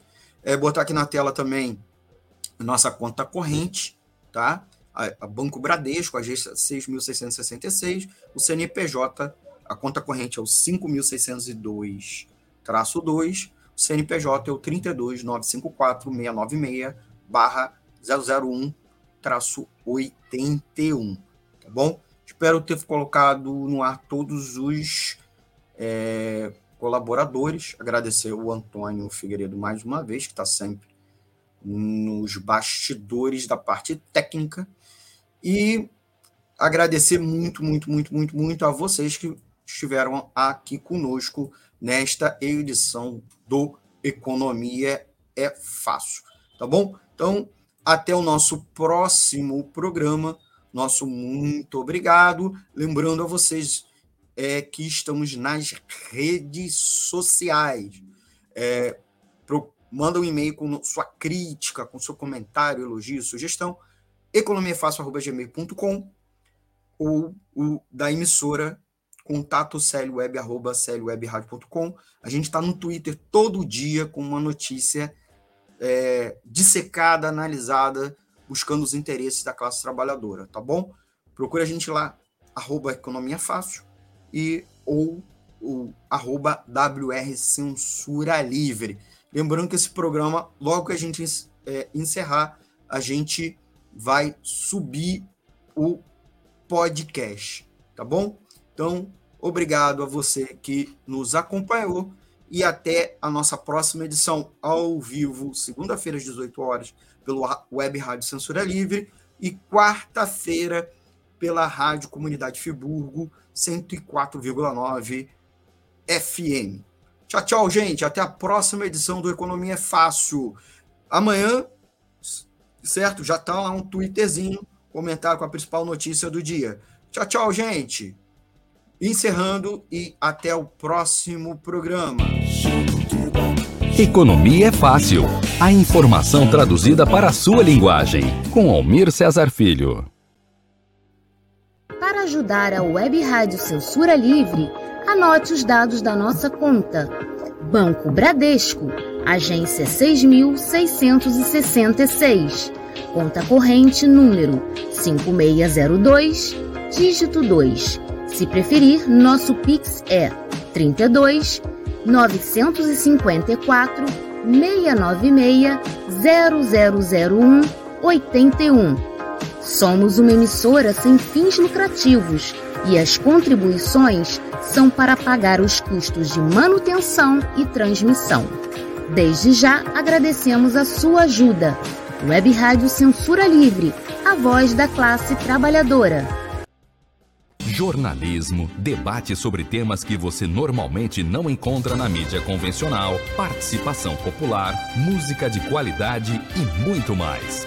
Botar aqui na tela também nossa conta corrente, tá? A Banco Bradesco, a agência 6.666, o CNPJ, a conta corrente é o 5.602-2, o CNPJ é o 32.954.696/001-81, tá bom? Espero ter colocado no ar todos os colaboradores. Agradecer o Antônio Figueiredo mais uma vez, que está sempre nos bastidores da parte técnica. E agradecer muito a vocês que estiveram aqui conosco nesta edição do Economia é Fácil, tá bom? Então, até o nosso próximo programa, nosso muito obrigado. Lembrando a vocês que estamos nas redes sociais. Manda um e-mail com sua crítica, com seu comentário, elogio, sugestão, economiafácil@gmail.com ou o da emissora, contato@clweb.com. A gente está no Twitter todo dia com uma notícia dissecada, analisada, buscando os interesses da classe trabalhadora, tá bom? Procura a gente lá, @economiafácil e ou o @wrcensuralivre. Lembrando que esse programa, logo que a gente encerrar, a gente vai subir o podcast, tá bom? Então, obrigado a você que nos acompanhou e até a nossa próxima edição ao vivo, segunda-feira às 18 horas, pelo Web Rádio Censura Livre e quarta-feira pela Rádio Comunidade Friburgo, 104,9 FM. Tchau, tchau, gente. Até a próxima edição do Economia é Fácil. Amanhã, certo? Já tá lá um Twitterzinho, comentário com a principal notícia do dia. Tchau, tchau, gente. Encerrando e até o próximo programa. Economia é Fácil. A informação traduzida para a sua linguagem. Com Almir César Filho. Para ajudar a Web Rádio Censura Livre, anote os dados da nossa conta. Banco Bradesco, agência 6.666, conta corrente número 5602, dígito 2. Se preferir, nosso Pix é 32 954 696 0001 81. Somos uma emissora sem fins lucrativos e as contribuições são para pagar os custos de manutenção e transmissão. Desde já agradecemos a sua ajuda. Web Rádio Censura Livre, a voz da classe trabalhadora. Jornalismo, debate sobre temas que você normalmente não encontra na mídia convencional, participação popular, música de qualidade e muito mais.